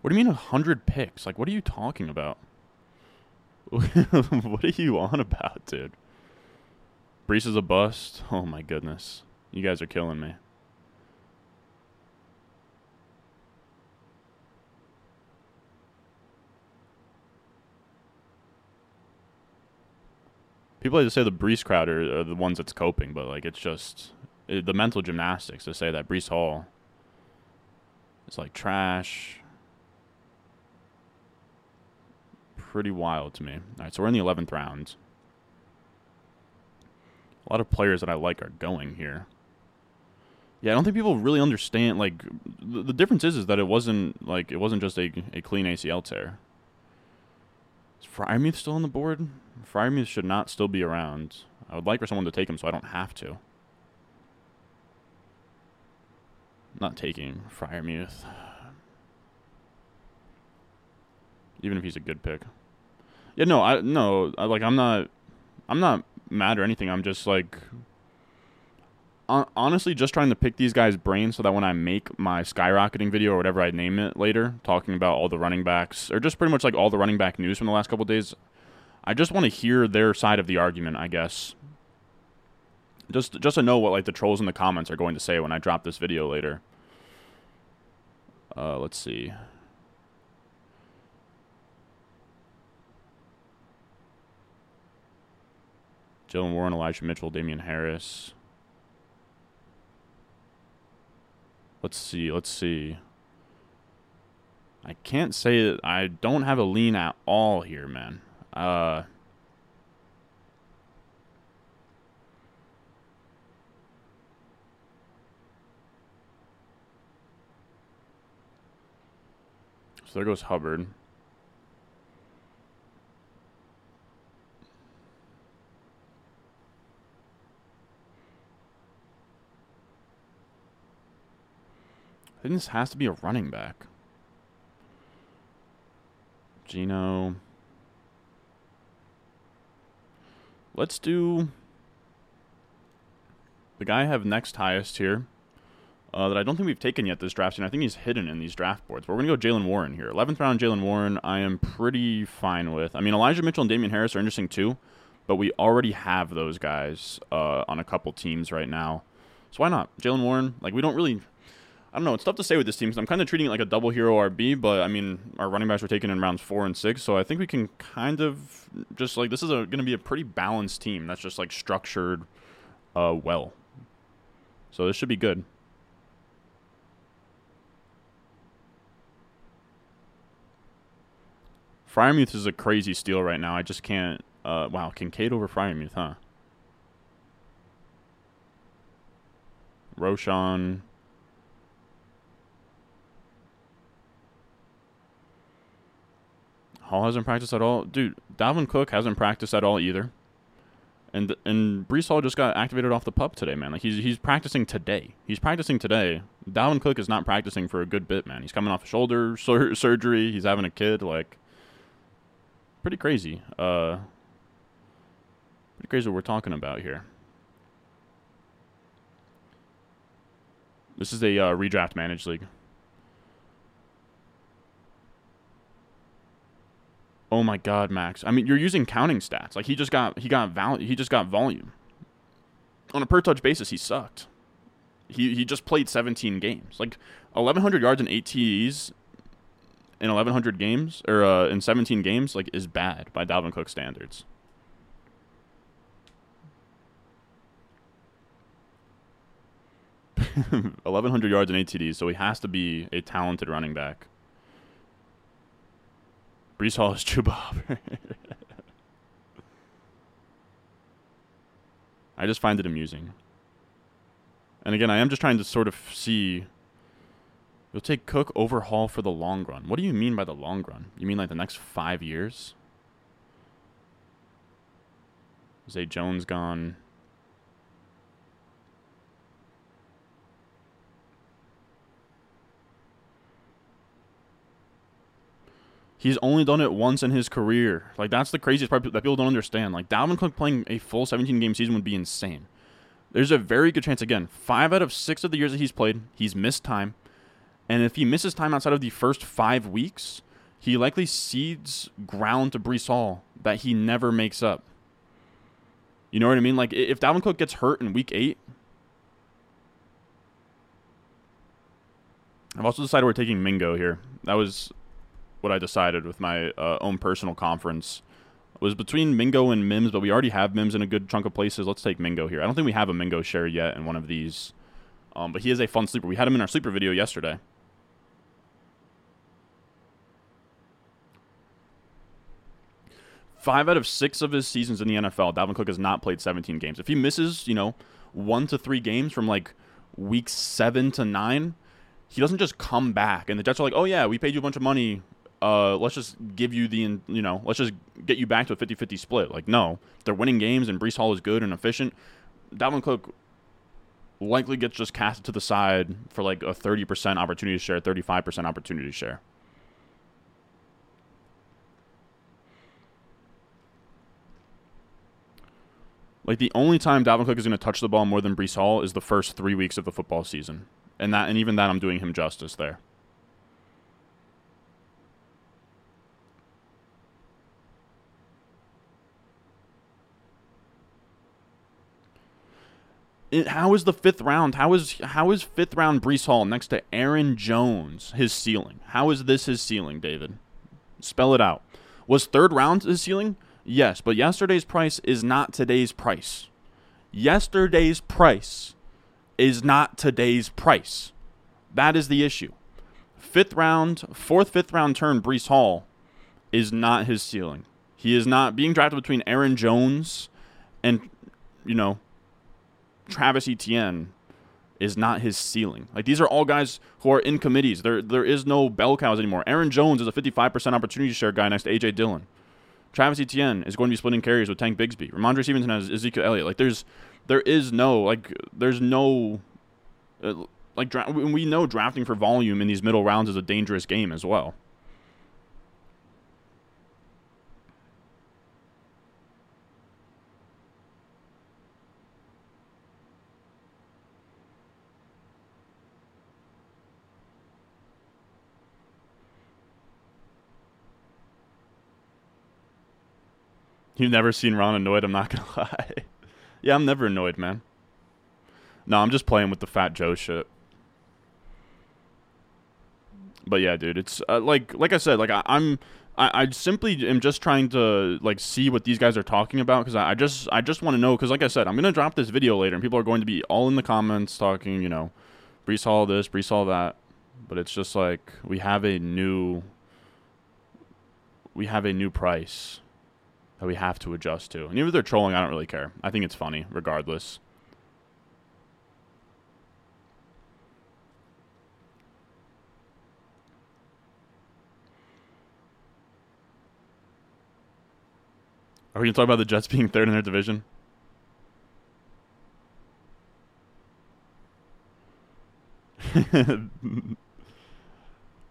What do you mean 100 picks? Like, what are you talking about? What are you on about, dude? Breece is a bust. Oh, my goodness. You guys are killing me. People like to say the Breece crowd are the ones that's coping, but, like, it's just the mental gymnastics to say that Breece Hall is, like, trash. Pretty wild to me. All right, so we're in the 11th round. A lot of players that I like are going here. Yeah, I don't think people really understand. Like, the difference is that it wasn't just a clean ACL tear. Is Fryermuth still on the board? Fryermuth should not still be around. I would like for someone to take him so I don't have to. Not taking Fryermuth, even if he's a good pick. Yeah, I'm not mad or anything. I'm just like, honestly, just trying to pick these guys' brains so that when I make my skyrocketing video or whatever I name it later, talking about all the running backs or just pretty much like all the running back news from the last couple of days, I just want to hear their side of the argument, I guess. Just to know what like the trolls in the comments are going to say when I drop this video later. Let's see. Dylan Warren, Elijah Mitchell, Damian Harris. Let's see. I can't say that I don't have a lean at all here, man. So there goes Hubbard. I think this has to be a running back. Gino. Let's do the guy I have next highest here that I don't think we've taken yet this draft, and I think he's hidden in these draft boards. But we're going to go Jalen Warren here. 11th round Jalen Warren I am pretty fine with. I mean, Elijah Mitchell and Damian Harris are interesting too, but we already have those guys on a couple teams right now. So why not? Jalen Warren, like we don't really... I don't know. It's tough to say with this team because I'm kind of treating it like a double hero RB, but, I mean, our running backs were taken in rounds 4 and 6, so I think we can kind of just, like, this is going to be a pretty balanced team that's just, like, structured well. So this should be good. Freiermuth is a crazy steal right now. I just can't... wow, Kincaid over Freiermuth, huh? Roschon. Hall hasn't practiced at all. Dude, Dalvin Cook hasn't practiced at all either. And Breece Hall just got activated off the PUP today, man. Like, he's practicing today. He's practicing today. Dalvin Cook is not practicing for a good bit, man. He's coming off shoulder surgery. He's having a kid, like... Pretty crazy. Pretty crazy what we're talking about here. This is a redraft managed league. Oh my God, Max! I mean, you're using counting stats. Like he just got volume. On a per touch basis, he sucked. He just played 17 games, like 1,100 yards and 8 TDs. In 1,100 games, or in 17 games, like, is bad by Dalvin Cook standards. 1,100 yards and 8 TDs, so he has to be a talented running back. Breece Hall is true Bob. I just find it amusing. And again, I am just trying to sort of see... You'll take Cook over Hall for the long run. What do you mean by the long run? You mean like the next 5 years? Zay Jones gone. He's only done it once in his career. Like, that's the craziest part that people don't understand. Like, Dalvin Cook playing a full 17-game season would be insane. There's a very good chance, again, 5 out of 6 of the years that he's played, he's missed time. And if he misses time outside of the first 5 weeks, he likely cedes ground to Breece Hall that he never makes up. You know what I mean? Like, if Dalvin Cook gets hurt in week 8, I've also decided we're taking Mingo here. That was what I decided with my own personal conference. It was between Mingo and Mims, but we already have Mims in a good chunk of places. Let's take Mingo here. I don't think we have a Mingo share yet in one of these. But he is a fun sleeper. We had him in our sleeper video yesterday. Five out of 6 of his seasons in the NFL, Dalvin Cook has not played 17 games. If he misses, 1 to 3 games from like weeks 7 to 9, he doesn't just come back. And the Jets are like, oh yeah, we paid you a bunch of money. Let's just give you the, let's just get you back to a 50-50 split. Like, no, they're winning games and Breece Hall is good and efficient. Dalvin Cook likely gets just casted to the side for like a 30% opportunity share, 35% opportunity share. Like, the only time Dalvin Cook is going to touch the ball more than Breece Hall is the first 3 weeks of the football season. And even that, I'm doing him justice there. How is the 5th round? How is 5th round Breece Hall next to Aaron Jones his ceiling? How is this his ceiling, David? Spell it out. Was 3rd round his ceiling? Yes, but yesterday's price is not today's price. Yesterday's price is not today's price. That is the issue. 5th round, 4th, 5th round turn Breece Hall is not his ceiling. He is not being drafted between Aaron Jones and, Travis Etienne is not his ceiling. Like, these are all guys who are in committees. There is no bell cows anymore. Aaron Jones is a 55% opportunity share guy next to A.J. Dillon. Travis Etienne is going to be splitting carries with Tank Bigsby. Ramondre Stevenson has Ezekiel Elliott. Like, we know drafting for volume in these middle rounds is a dangerous game as well. You've never seen Ron annoyed, I'm not going to lie. Yeah, I'm never annoyed, man. No, I'm just playing with the Fat Joe shit. But yeah, dude, it's like I said, like I'm I simply am just trying to like see what these guys are talking about, because I just want to know, because like I said, I'm going to drop this video later and people are going to be all in the comments talking, you know, Breece Hall this, Breece Hall that. But it's just like we have a new price that we have to adjust to. And even if they're trolling, I don't really care. I think it's funny regardless. Are we going to talk about the Jets being third in their division?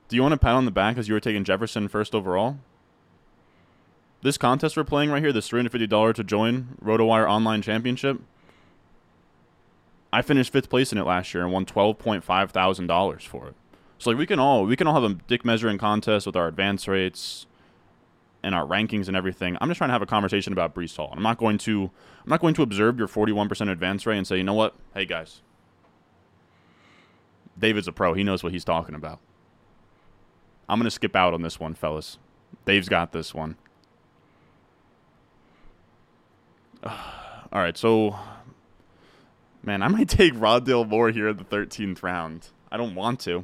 Do you want a pat on the back as you were taking Jefferson first overall? This contest we're playing right here, this $350 to join RotoWire Online Championship, I finished fifth place in it last year and won $12,500 for it. So like we can all have a dick measuring contest with our advance rates and our rankings and everything. I'm just trying to have a conversation about Breece Hall. I'm not going to observe your 41% advance rate and say, you know what? Hey guys, David's a pro. He knows what he's talking about. I'm gonna skip out on this one, fellas. Dave's got this one. All right, so man, I might take Rondale Moore here in the 13th round. I don't want to.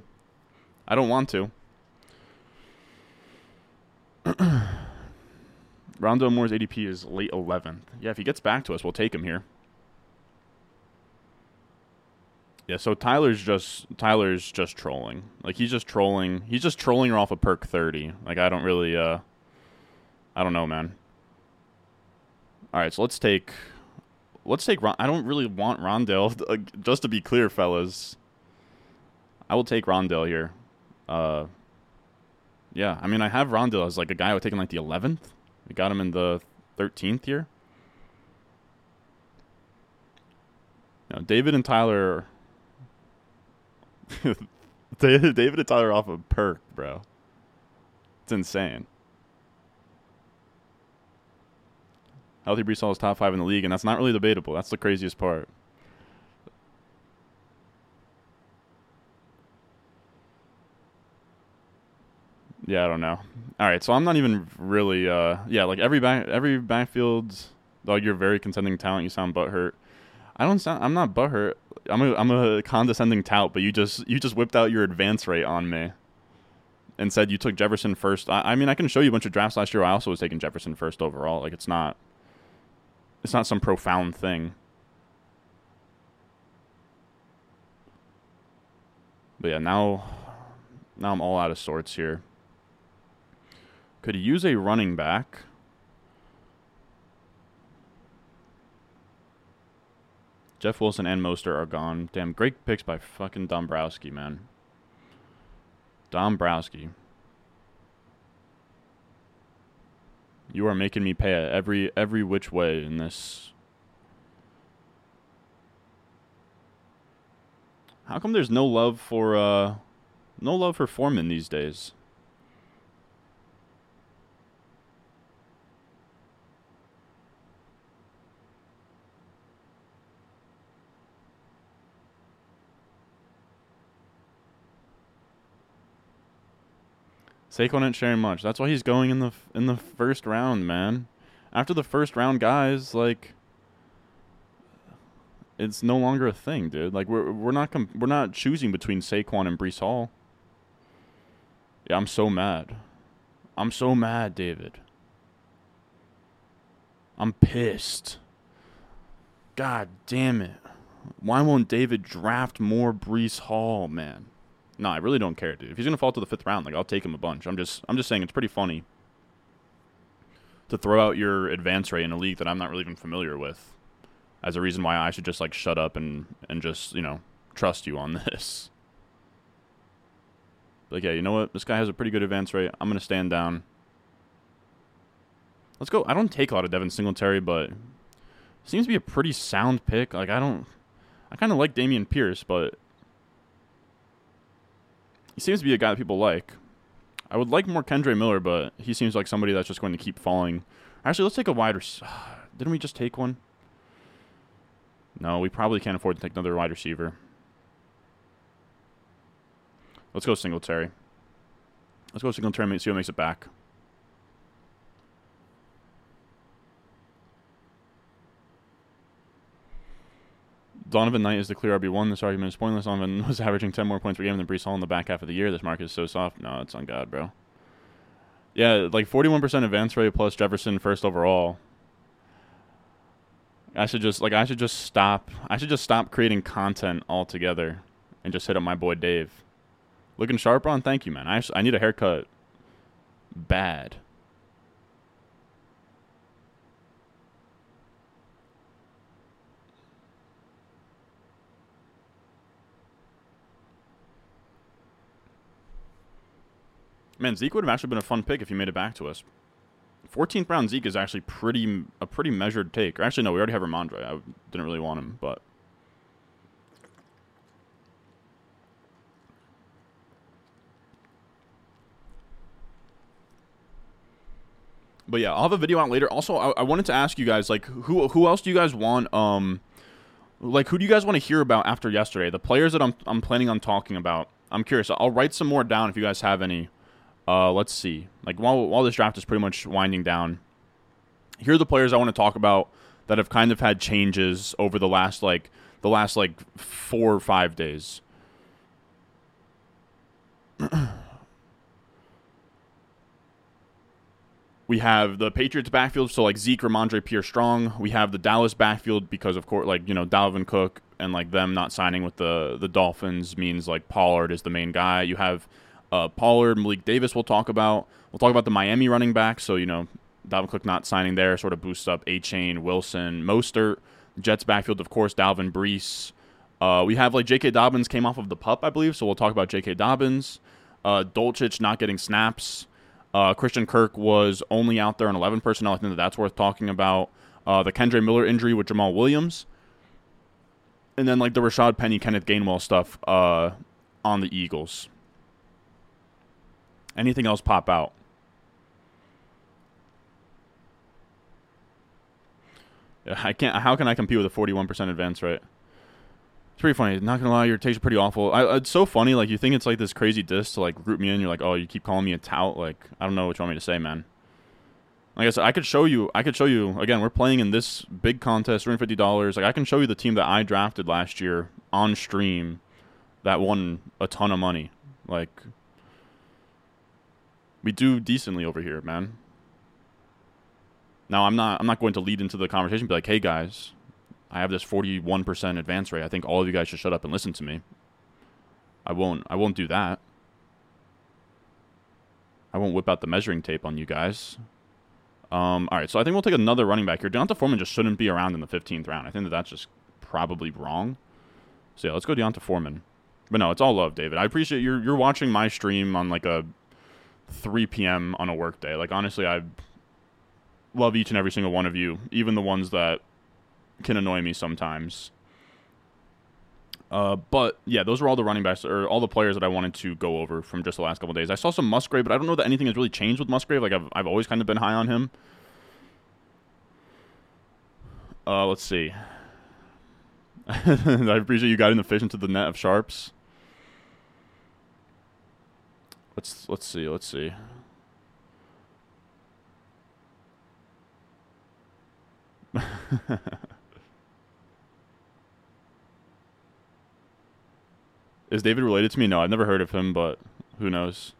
Rondale Moore's ADP is late 11th. Yeah, if he gets back to us, we'll take him here. Yeah, so Tyler's just trolling. Like he's just trolling her off of perk 30. Like I don't know, man. All right, so let's take I don't really want Rondale. Just to be clear, fellas, I will take Rondale here. Yeah, I mean, I have Rondale as like a guy I would take in like the 11th. We got him in the 13th here. Now, David and Tyler off of perk, bro. It's insane. Healthy Breece Hall is top 5 in the league, and that's not really debatable. That's the craziest part. Yeah, I don't know. All right, so I'm not even really like every backfield, dog, you're very condescending talent, you sound butthurt. I'm not butthurt. I'm a condescending tout, but you just whipped out your advance rate on me and said you took Jefferson first. I mean, I can show you a bunch of drafts last year where I also was taking Jefferson first overall. Like it's not some profound thing. But yeah, now I'm all out of sorts here. Could he use a running back? Jeff Wilson and Mostert are gone. Damn, great picks by fucking Dombrowski, man. Dombrowski. You are making me pay every which way in this. How come there's no love for Foreman these days? Saquon ain't sharing much. That's why he's going in the first round, man. After the first round, guys, like it's no longer a thing, dude. Like we're not choosing between Saquon and Breece Hall. Yeah, I'm so mad. I'm so mad, David. I'm pissed. God damn it! Why won't David draft more Breece Hall, man? No, I really don't care, dude. If he's gonna fall to the 5th round, like I'll take him a bunch. I'm just saying it's pretty funny to throw out your advance rate in a league that I'm not really even familiar with as a reason why I should just like shut up and just, you know, trust you on this. Like, yeah, you know what? This guy has a pretty good advance rate. I'm gonna stand down. Let's go. I don't take a lot of Devin Singletary, but seems to be a pretty sound pick. Like I kinda like Damian Pierce, but he seems to be a guy that people like. I would like more Kendre Miller, but he seems like somebody that's just going to keep falling. Actually, let's take a wide receiver. Didn't we just take one? No, we probably can't afford to take another wide receiver. Let's go Singletary. Let's go Singletary and see who makes it back. Donovan Knight is the clear RB1. This argument is pointless. Donovan was averaging 10 more points per game than Breece Hall in the back half of the year. This market is so soft. No, it's on God, bro. Yeah, like 41% advance rate plus Jefferson first overall. I should just stop creating content altogether and just hit up my boy Dave. Looking sharp, Ron? Thank you, man. I need a haircut. Bad. Man, Zeke would have actually been a fun pick if he made it back to us. 14th round Zeke is actually a pretty measured take. Or actually, no, we already have Ramondre. I didn't really want him, but yeah, I'll have a video out later. Also, I wanted to ask you guys, like, who else do you guys want? Like, who do you guys want to hear about after yesterday? The players that I'm planning on talking about. I'm curious. I'll write some more down if you guys have any. Let's see. Like, while this draft is pretty much winding down, here are the players I want to talk about that have kind of had changes over the last 4 or 5 days. We have the Patriots backfield, so like Zeke, Ramondre, Pierce, Strong. We have the Dallas backfield because, of course, like, you know, Dalvin Cook and like them not signing with the Dolphins means like Pollard is the main guy. You have Pollard, Malik Davis we'll talk about. We'll talk about the Miami running back. So, you know, Dalvin Cook not signing there sort of boosts up A-Chain, Wilson, Mostert. Jets backfield, of course, Dalvin, Breece. We have like J.K. Dobbins came off of the PUP, I believe. So we'll talk about J.K. Dobbins. Dolchich not getting snaps. Christian Kirk was only out there on 11 personnel. I think that's worth talking about. The Kendre Miller injury with Jamal Williams. And then like the Rashad Penny, Kenneth Gainwell stuff on the Eagles. Anything else pop out? I can't. How can I compete with a 41% advance rate? It's pretty funny. Not gonna lie, your takes are pretty awful. It's so funny. Like you think it's like this crazy diss to like group me in. You're like, oh, you keep calling me a tout. Like I don't know what you want me to say, man. Like I said, I could show you. Again, we're playing in this big contest. We're in $50. Like I can show you the team that I drafted last year on stream that won a ton of money. Like we do decently over here, man. Now I'm not going to lead into the conversation and be like, hey guys, I have this 41% advance rate. I think all of you guys should shut up and listen to me. I won't do that. I won't whip out the measuring tape on you guys. All right, so I think we'll take another running back here. Deonta Foreman just shouldn't be around in the 15th round. I think that's just probably wrong. So, yeah, let's go Deonta Foreman. But, no, it's all love, David. I appreciate you're watching my stream on, like, a 3 p.m. on a work day. Like, honestly, I love each and every single one of you, even the ones that can annoy me sometimes. But, yeah, those were all the running backs or all the players that I wanted to go over from just the last couple of days. I saw some Musgrave, but I don't know that anything has really changed with Musgrave. Like, I've always kind of been high on him. Let's see. I appreciate you guiding the fish into the net of sharps. Let's see. Is David related to me? No, I've never heard of him, but who knows?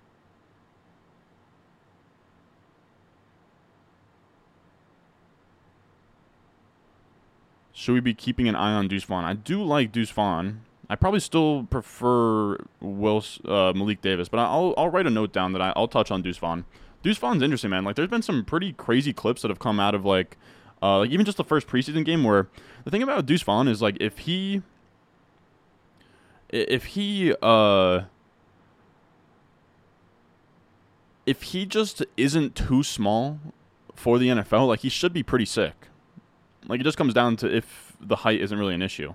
Should we be keeping an eye on Deuce Vaughn? I do like Deuce Vaughn. I probably still prefer Malik Davis, but I'll write a note down that I'll touch on Deuce Vaughn. Deuce Vaughn's interesting, man. Like, there's been some pretty crazy clips that have come out of, like even just the first preseason game where the thing about Deuce Vaughn is, like, if he just isn't too small for the NFL, like, he should be pretty sick. Like, it just comes down to if the height isn't really an issue.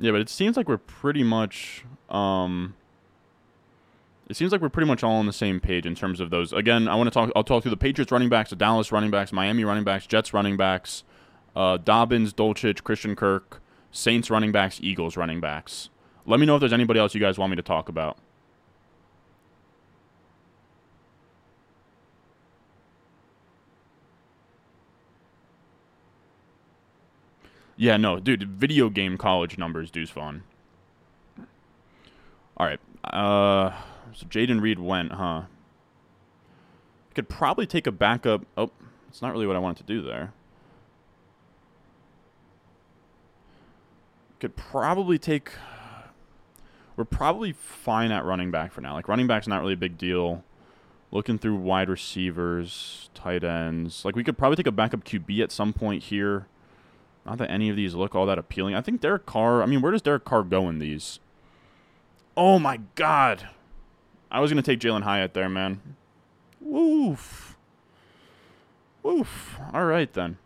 Yeah, but it seems like we're pretty much It seems like we're pretty much all on the same page in terms of those. Again, I'll talk through the Patriots running backs, the Dallas running backs, Miami running backs, Jets running backs, Dobbins, Dolchich, Christian Kirk, Saints running backs, Eagles running backs. Let me know if there's anybody else you guys want me to talk about. Yeah, no, dude, video game college numbers do fun. All right. So Jaden Reed went, huh? I could probably take a backup. Oh, it's not really what I wanted to do there. Could probably take. We're probably fine at running back for now. Like, running back's not really a big deal. Looking through wide receivers, tight ends. Like, we could probably take a backup QB at some point here. Not that any of these look all that appealing. I think Derek Carr. I mean, where does Derek Carr go in these? Oh, my God. I was going to take Jalen Hyatt there, man. Woof. Woof. All right, then.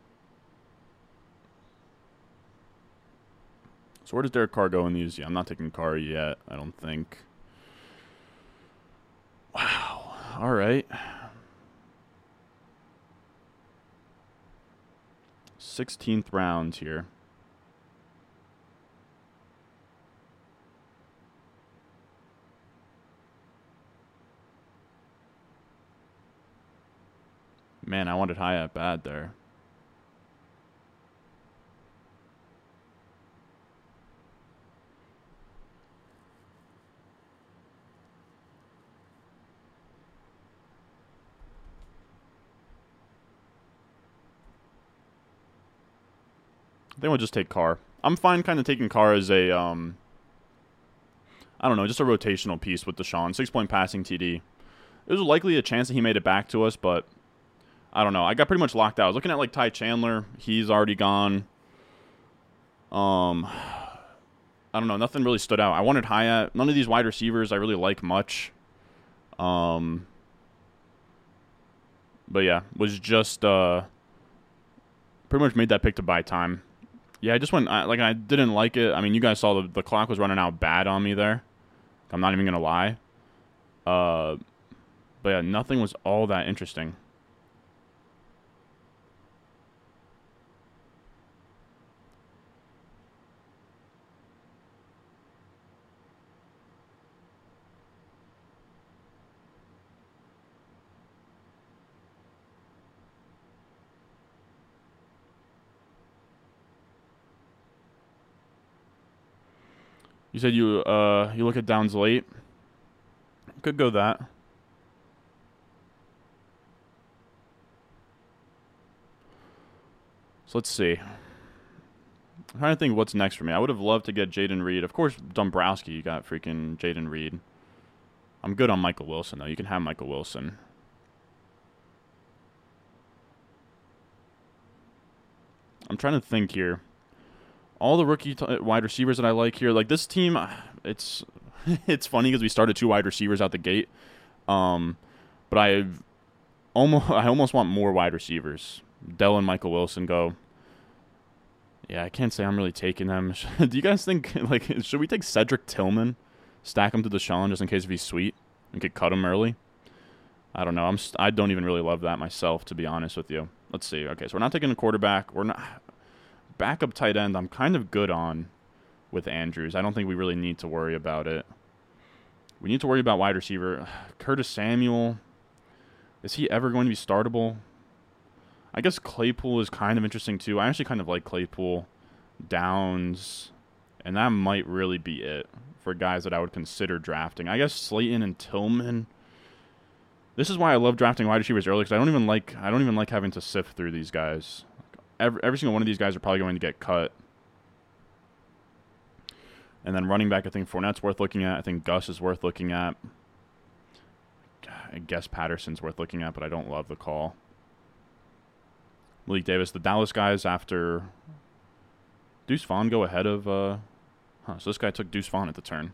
So where does Derek Carr go in these? Yeah, I'm not taking Carr yet, I don't think. Wow. All right. 16th round here. Man, I wanted Hyatt bad there. I think we'll just take Carr. I'm fine kind of taking Carr as a, I don't know, just a rotational piece with Deshaun. 6-point passing TD. There's likely a chance that he made it back to us, but I don't know. I got pretty much locked out. I was looking at, like, Ty Chandler. He's already gone. I don't know. Nothing really stood out. I wanted Hyatt. None of these wide receivers I really like much. But, yeah, was just pretty much made that pick to buy time. Yeah, I just went, like, I didn't like it. I mean, you guys saw the clock was running out bad on me there. I'm not even going to lie. But, yeah, nothing was all that interesting. You said you look at downs late. Could go that. So let's see. I'm trying to think what's next for me. I would have loved to get Jaden Reed. Of course, Dombrowski, you got freaking Jaden Reed. I'm good on Michael Wilson, though. You can have Michael Wilson. I'm trying to think here. All the rookie wide receivers that I like here, like this team, it's funny because we started 2 wide receivers out the gate, but I almost want more wide receivers. Dell and Michael Wilson go. Yeah, I can't say I'm really taking them. Do you guys think, like, should we take Cedric Tillman, stack him to Deshaun just in case if he's sweet and could cut him early? I don't know. I don't even really love that myself, to be honest with you. Let's see. Okay, so we're not taking a quarterback. We're not. Backup tight end, I'm kind of good on with Andrews. I don't think we really need to worry about it. We need to worry about wide receiver. Curtis Samuel, is he ever going to be startable? I guess Claypool is kind of interesting too. I actually kind of like Claypool, Downs, and that might really be it for guys that I would consider drafting. I guess Slayton and Tillman. This is why I love drafting wide receivers early, because I don't even like having to sift through these guys. Every single one of these guys are probably going to get cut. And then running back, I think Fournette's worth looking at. I think Gus is worth looking at. I guess Patterson's worth looking at, but I don't love the call. Malik Davis, the Dallas guys after Deuce Vaughn go ahead of... so this guy took Deuce Vaughn at the turn.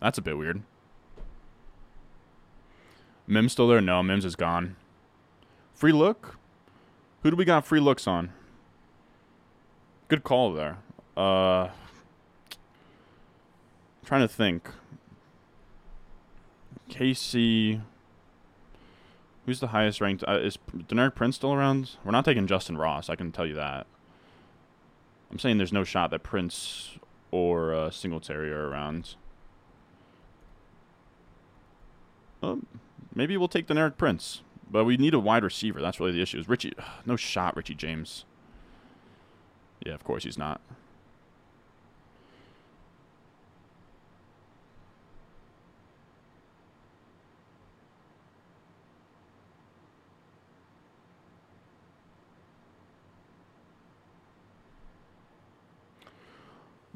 That's a bit weird. Mims still there? No, Mims is gone. Free look? Who do we got free looks on? Good call there. I'm trying to think. KC. Who's the highest ranked? Is Denard Prince still around? We're not taking Justin Ross. I can tell you that. I'm saying there's no shot that Prince or Singletary are around. Maybe we'll take Denard Prince. But we need a wide receiver. That's really the issue. Is Richie? No shot, Richie James. Yeah, of course he's not.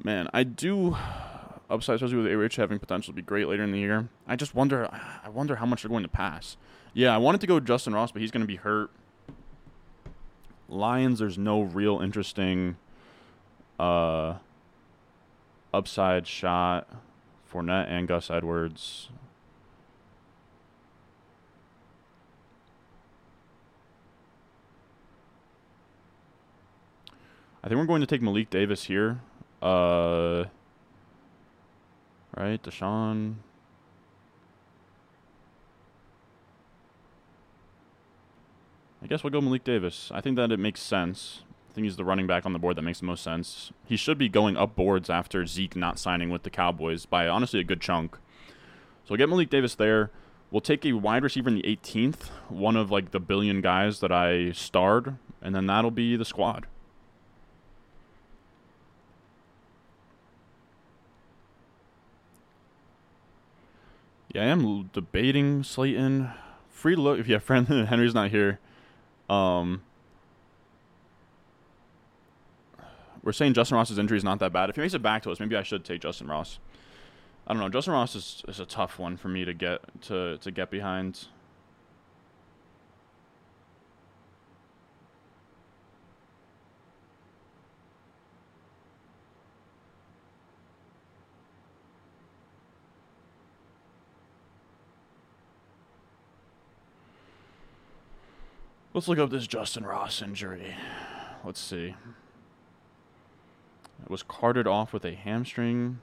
Man, I do upside, especially with A-Rich having potential to be great later in the year. I just wonder, how much they're going to pass. Yeah, I wanted to go Justin Ross, but he's going to be hurt. Lions, there's no real interesting upside shot. Fournette and Gus Edwards. I think we're going to take Malik Davis here. Right, Deshaun. I guess we'll go Malik Davis. I think that it makes sense. I think he's the running back on the board that makes the most sense. He should be going up boards after Zeke not signing with the Cowboys by, honestly, a good chunk. So we'll get Malik Davis there. We'll take a wide receiver in the 18th, one of, like, the billion guys that I starred, and then that'll be the squad. Yeah, I am debating Slayton. Free load. Yeah, friend Henry's not here. We're saying Justin Ross's injury is not that bad. If he makes it back to us, maybe I should take Justin Ross. I don't know. Justin Ross is a tough one for me to get behind. Let's look up this Justin Ross injury. Let's see. It was carted off with a hamstring.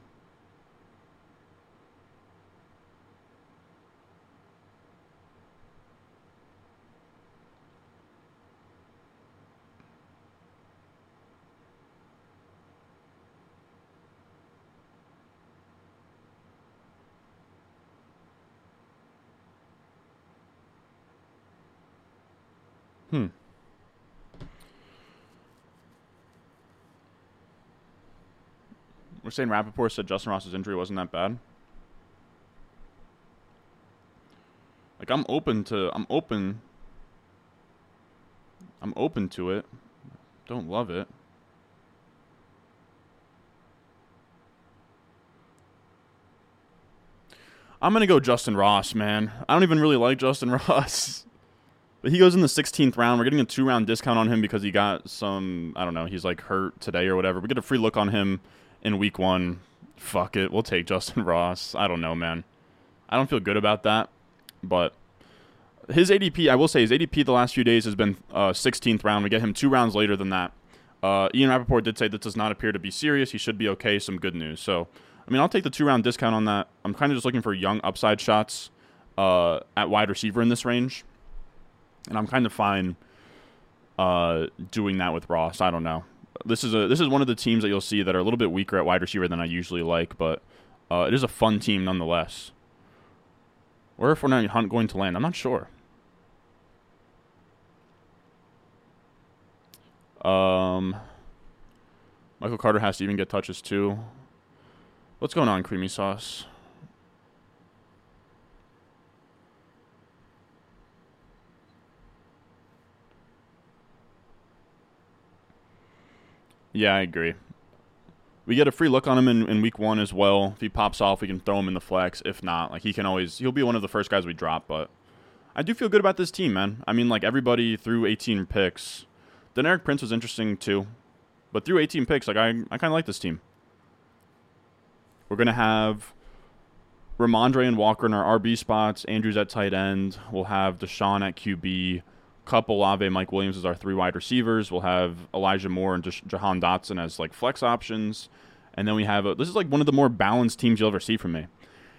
We're saying Rappaport said Justin Ross's injury wasn't that bad. Like, I'm open to it. Don't love it. I'm gonna go Justin Ross, man. I don't even really like Justin Ross. But he goes in the 16th round. We're getting a 2-round discount on him because he got some, I don't know, he's like hurt today or whatever. We get a free look on him in week one. Fuck it. We'll take Justin Ross. I don't know, man. I don't feel good about that. But his ADP, I will say, his ADP the last few days has been 16th round. We get him 2 rounds later than that. Ian Rappaport did say that does not appear to be serious. He should be okay. Some good news. So, I mean, I'll take the 2-round discount on that. I'm kind of just looking for young upside shots at wide receiver in this range. And I'm kind of fine doing that with Ross. I don't know. This is one of the teams that you'll see that are a little bit weaker at wide receiver than I usually like, but it is a fun team nonetheless. Where if we're not Hunt going to land? I'm not sure. Michael Carter has to even get touches too. What's going on, Creamy Sauce? Yeah, I agree. We get a free look on him in week one as well. If he pops off, we can throw him in the flex. If not, like, he'll be one of the first guys we drop. But I do feel good about this team, man. I mean, like, everybody through 18 picks. Then Derek Prince was interesting too, but through 18 picks, like, I kind of like this team. We're gonna have Ramondre and Walker in our RB spots. Andrews at tight end. We'll have Deshaun at QB. Cup, Olave, Mike Williams is our 3 wide receivers. We'll have Elijah Moore and Jahan Dotson as, like, flex options. And then we have this is, like, one of the more balanced teams you'll ever see from me.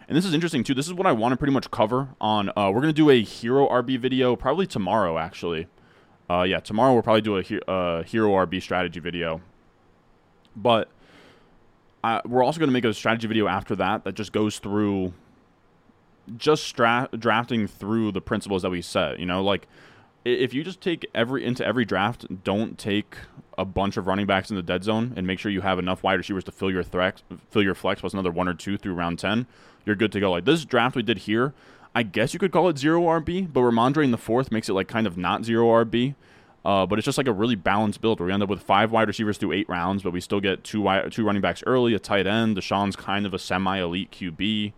And this is interesting, too. This is what I want to pretty much cover on. We're going to do a hero RB video probably tomorrow, actually. Yeah, tomorrow we'll probably do a hero RB strategy video. But we're also going to make a strategy video after that that just goes through just drafting through the principles that we set. You know, like if you just take into every draft, don't take a bunch of running backs in the dead zone and make sure you have enough wide receivers to fill your flex plus another one or two through round 10. You're good to go. Like this draft we did here, I guess you could call it zero RB, but Ramondre in the fourth makes it like kind of not zero RB. But it's just like a really balanced build where we end up with 5 wide receivers through 8 rounds, but we still get two running backs early, a tight end. Deshaun's kind of a semi-elite QB.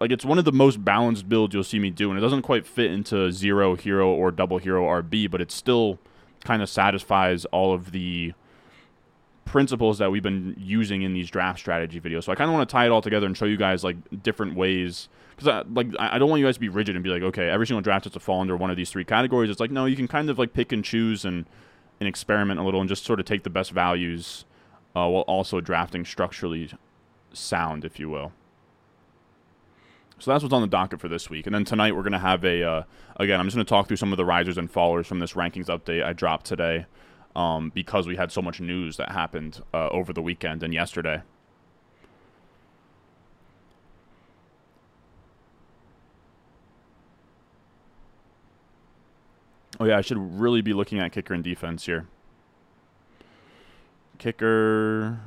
Like it's one of the most balanced builds you'll see me do, and it doesn't quite fit into zero hero or double hero RB, but it still kind of satisfies all of the principles that we've been using in these draft strategy videos. So I kind of want to tie it all together and show you guys like different ways, because I don't want you guys to be rigid and be like, okay, every single draft has to fall under one of these 3 categories. It's like, no, you can kind of like pick and choose and experiment a little and just sort of take the best values while also drafting structurally sound, if you will. So that's what's on the docket for this week. And then tonight we're going to have a, again, I'm just going to talk through some of the risers and fallers from this rankings update I dropped today because we had so much news that happened over the weekend and yesterday. Oh, yeah, I should really be looking at kicker and defense here. Kicker...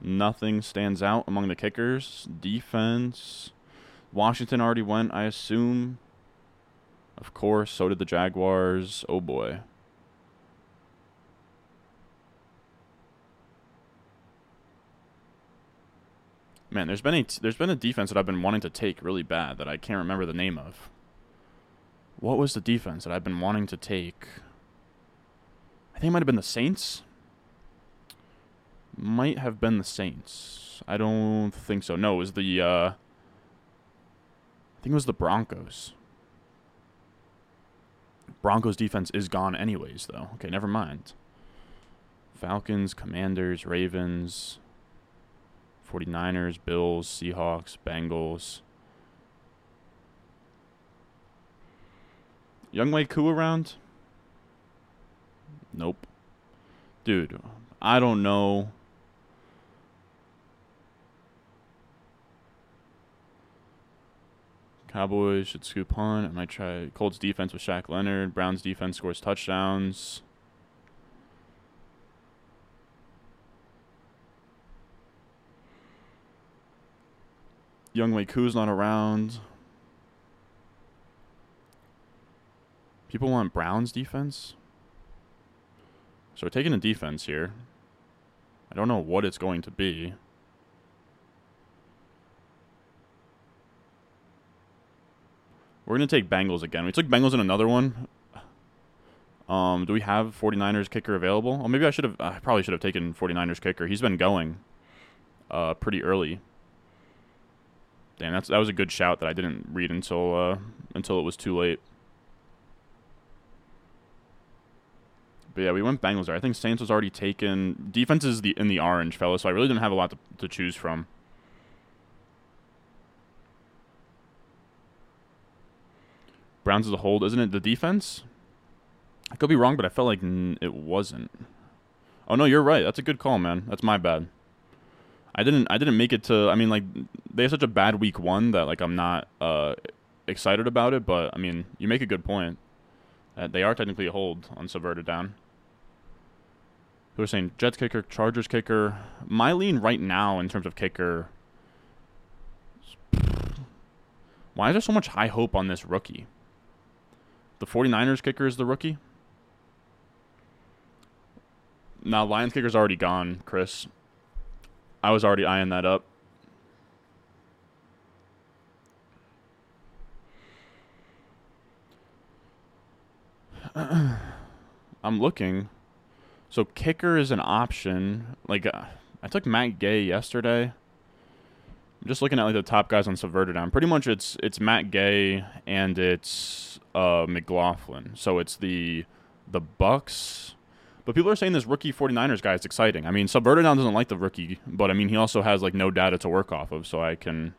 nothing stands out among the kickers. Defense. Washington already went, I assume. Of course, so did the Jaguars. Oh, boy. Man, there's been a defense that I've been wanting to take really bad that I can't remember the name of. What was the defense that I've been wanting to take? I think it might have been the Saints. Might have been the Saints. I don't think so. No, it was the... I think it was the Broncos. Broncos defense is gone anyways, though. Okay, never mind. Falcons, Commanders, Ravens, 49ers, Bills, Seahawks, Bengals. Younghoe Koo around? Nope. Dude, I don't know... Cowboys should scoop Hunt. I might try Colts defense with Shaq Leonard. Browns defense scores touchdowns. Younghoe Koo's not around. People want Browns defense? So we're taking a defense here. I don't know what it's going to be. We're going to take Bengals again. We took Bengals in another one. Do we have 49ers kicker available? Oh, maybe I probably should have taken 49ers kicker. He's been going pretty early. Damn, that was a good shout that I didn't read until it was too late. But yeah, we went Bengals there. I think Saints was already taken. Defense is in the orange, fellas, so I really didn't have a lot to choose from. Browns is a hold, isn't it? The defense? I could be wrong, but I felt like it wasn't. Oh, no, you're right. That's a good call, man. That's my bad. I didn't make it to... I mean, like, they have such a bad week one that, like, I'm not excited about it. But, I mean, you make a good point. They are technically a hold on subverted down. Who are saying Jets kicker, Chargers kicker. My lean right now in terms of kicker. Why is there so much high hope on this rookie? The 49ers kicker is the rookie? Now, Lions kicker's already gone, Chris. I was already eyeing that up. I'm looking. So, kicker is an option. Like, I took Matt Gay yesterday. I'm just looking at, like, the top guys on Subverted. Pretty much it's Matt Gay and it's McLaughlin. So, it's the Bucks. But people are saying this rookie 49ers guy is exciting. I mean, Subverted doesn't like the rookie, but I mean, he also has like no data to work off of, so I can.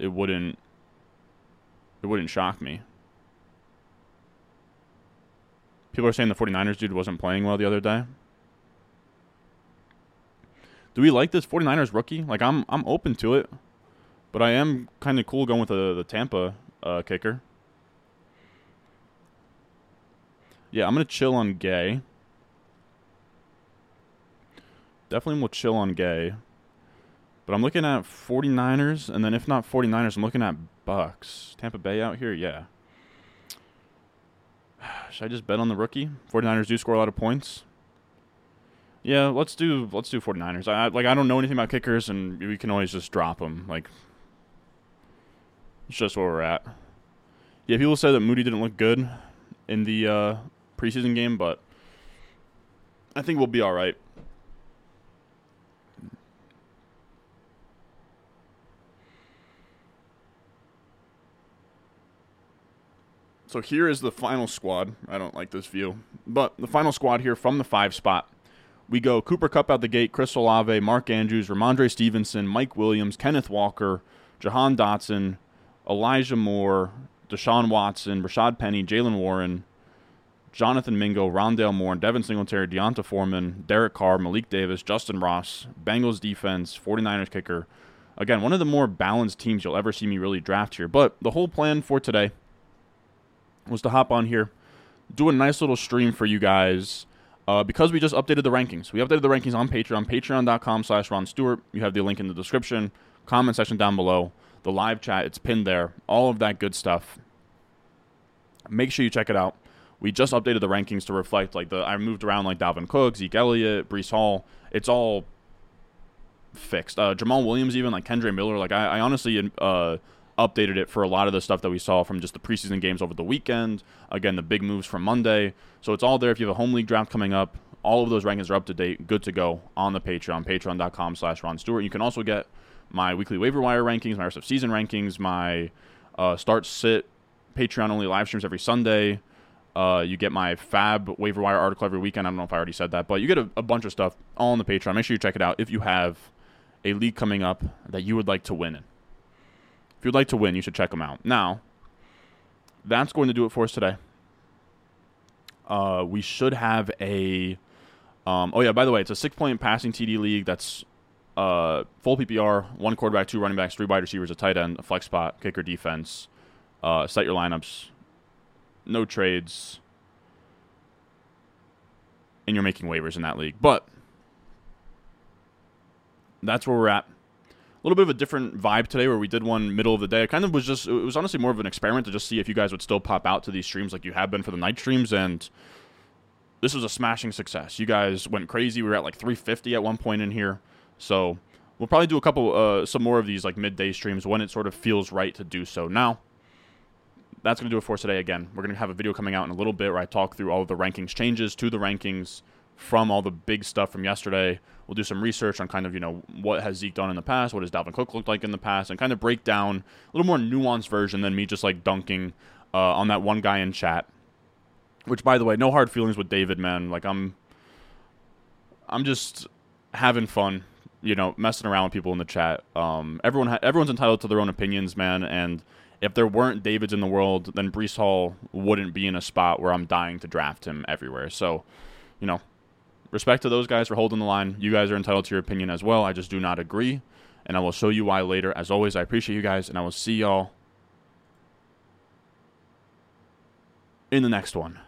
It wouldn't shock me. People are saying the 49ers dude wasn't playing well the other day. Do we like this 49ers rookie? Like, I'm open to it, but I am kind of cool going with the Tampa kicker. Yeah, I'm going to chill on Gay. Definitely will chill on Gay. But I'm looking at 49ers, and then if not 49ers, I'm looking at Bucks. Tampa Bay out here, yeah. Should I just bet on the rookie? 49ers do score a lot of points. Yeah, let's do 49ers. I don't know anything about kickers, and we can always just drop them. Like, it's just where we're at. Yeah, people said that Moody didn't look good in the preseason game, but I think we'll be all right. So here is the final squad. I don't like this view, but the final squad here from the 5 spot. We go Cooper Kupp out the gate, Chris Olave, Mark Andrews, Ramondre Stevenson, Mike Williams, Kenneth Walker, Jahan Dotson, Elijah Moore, Deshaun Watson, Rashad Penny, Jalen Warren, Jonathan Mingo, Rondale Moore, Devin Singletary, Deonta Foreman, Derek Carr, Malik Davis, Justin Ross, Bengals defense, 49ers kicker. Again, one of the more balanced teams you'll ever see me really draft here. But the whole plan for today was to hop on here, do a nice little stream for you guys. Because we just updated the rankings. We updated the rankings on Patreon, patreon.com/Ron Stewart. You have the link in the description, comment section down below, the live chat, it's pinned there, all of that good stuff. Make sure you check it out. We just updated the rankings to reflect, like, I moved around, like, Dalvin Cook, Zeke Elliott, Breece Hall. It's all fixed. Jamal Williams even, like, Kendre Miller. Like, I honestly updated it for a lot of the stuff that we saw from just the preseason games over the weekend. Again, the big moves from Monday. So it's all there. If you have a home league draft coming up, all of those rankings are up to date, good to go on the Patreon, patreon.com/Ron Stewart. You can also get my weekly waiver wire rankings, my rest of season rankings, my start sit Patreon only live streams every Sunday. You get my fab waiver wire article every weekend. I don't know if I already said that, but you get a bunch of stuff all on the Patreon. Make sure you check it out if you have a league coming up that you would like to win in. If you'd like to win, you should check them out. Now, that's going to do it for us today. We should have a... oh, yeah, by the way, it's a 6-point passing TD league. That's full PPR, 1 quarterback, 2 running backs, 3 wide receivers, a tight end, a flex spot, kicker, defense. Set your lineups. No trades. And you're making waivers in that league. But that's where we're at. A little bit of a different vibe today, where we did one middle of the day. It kind of was just, it was honestly more of an experiment to just see if you guys would still pop out to these streams like you have been for the night streams, and this was a smashing success. You guys went crazy. We were at like 350 at one point in here, so we'll probably do a couple, some more of these like midday streams when it sort of feels right to do so. Now, that's going to do it for today. Again, we're going to have a video coming out in a little bit where I talk through all of the rankings changes to the rankings from all the big stuff from yesterday. We'll do some research on kind of, you know, what has Zeke done in the past, what has Dalvin Cook looked like in the past, and kind of break down a little more nuanced version than me just like dunking on that one guy in chat. Which, by the way, no hard feelings with David, man. Like, I'm just having fun, you know, messing around with people in the chat. Everyone's entitled to their own opinions, man, and if there weren't Davids in the world, then Breece Hall wouldn't be in a spot where I'm dying to draft him everywhere. So, you know, respect to those guys for holding the line. You guys are entitled to your opinion as well. I just do not agree, and I will show you why later. As always, I appreciate you guys, and I will see y'all in the next one.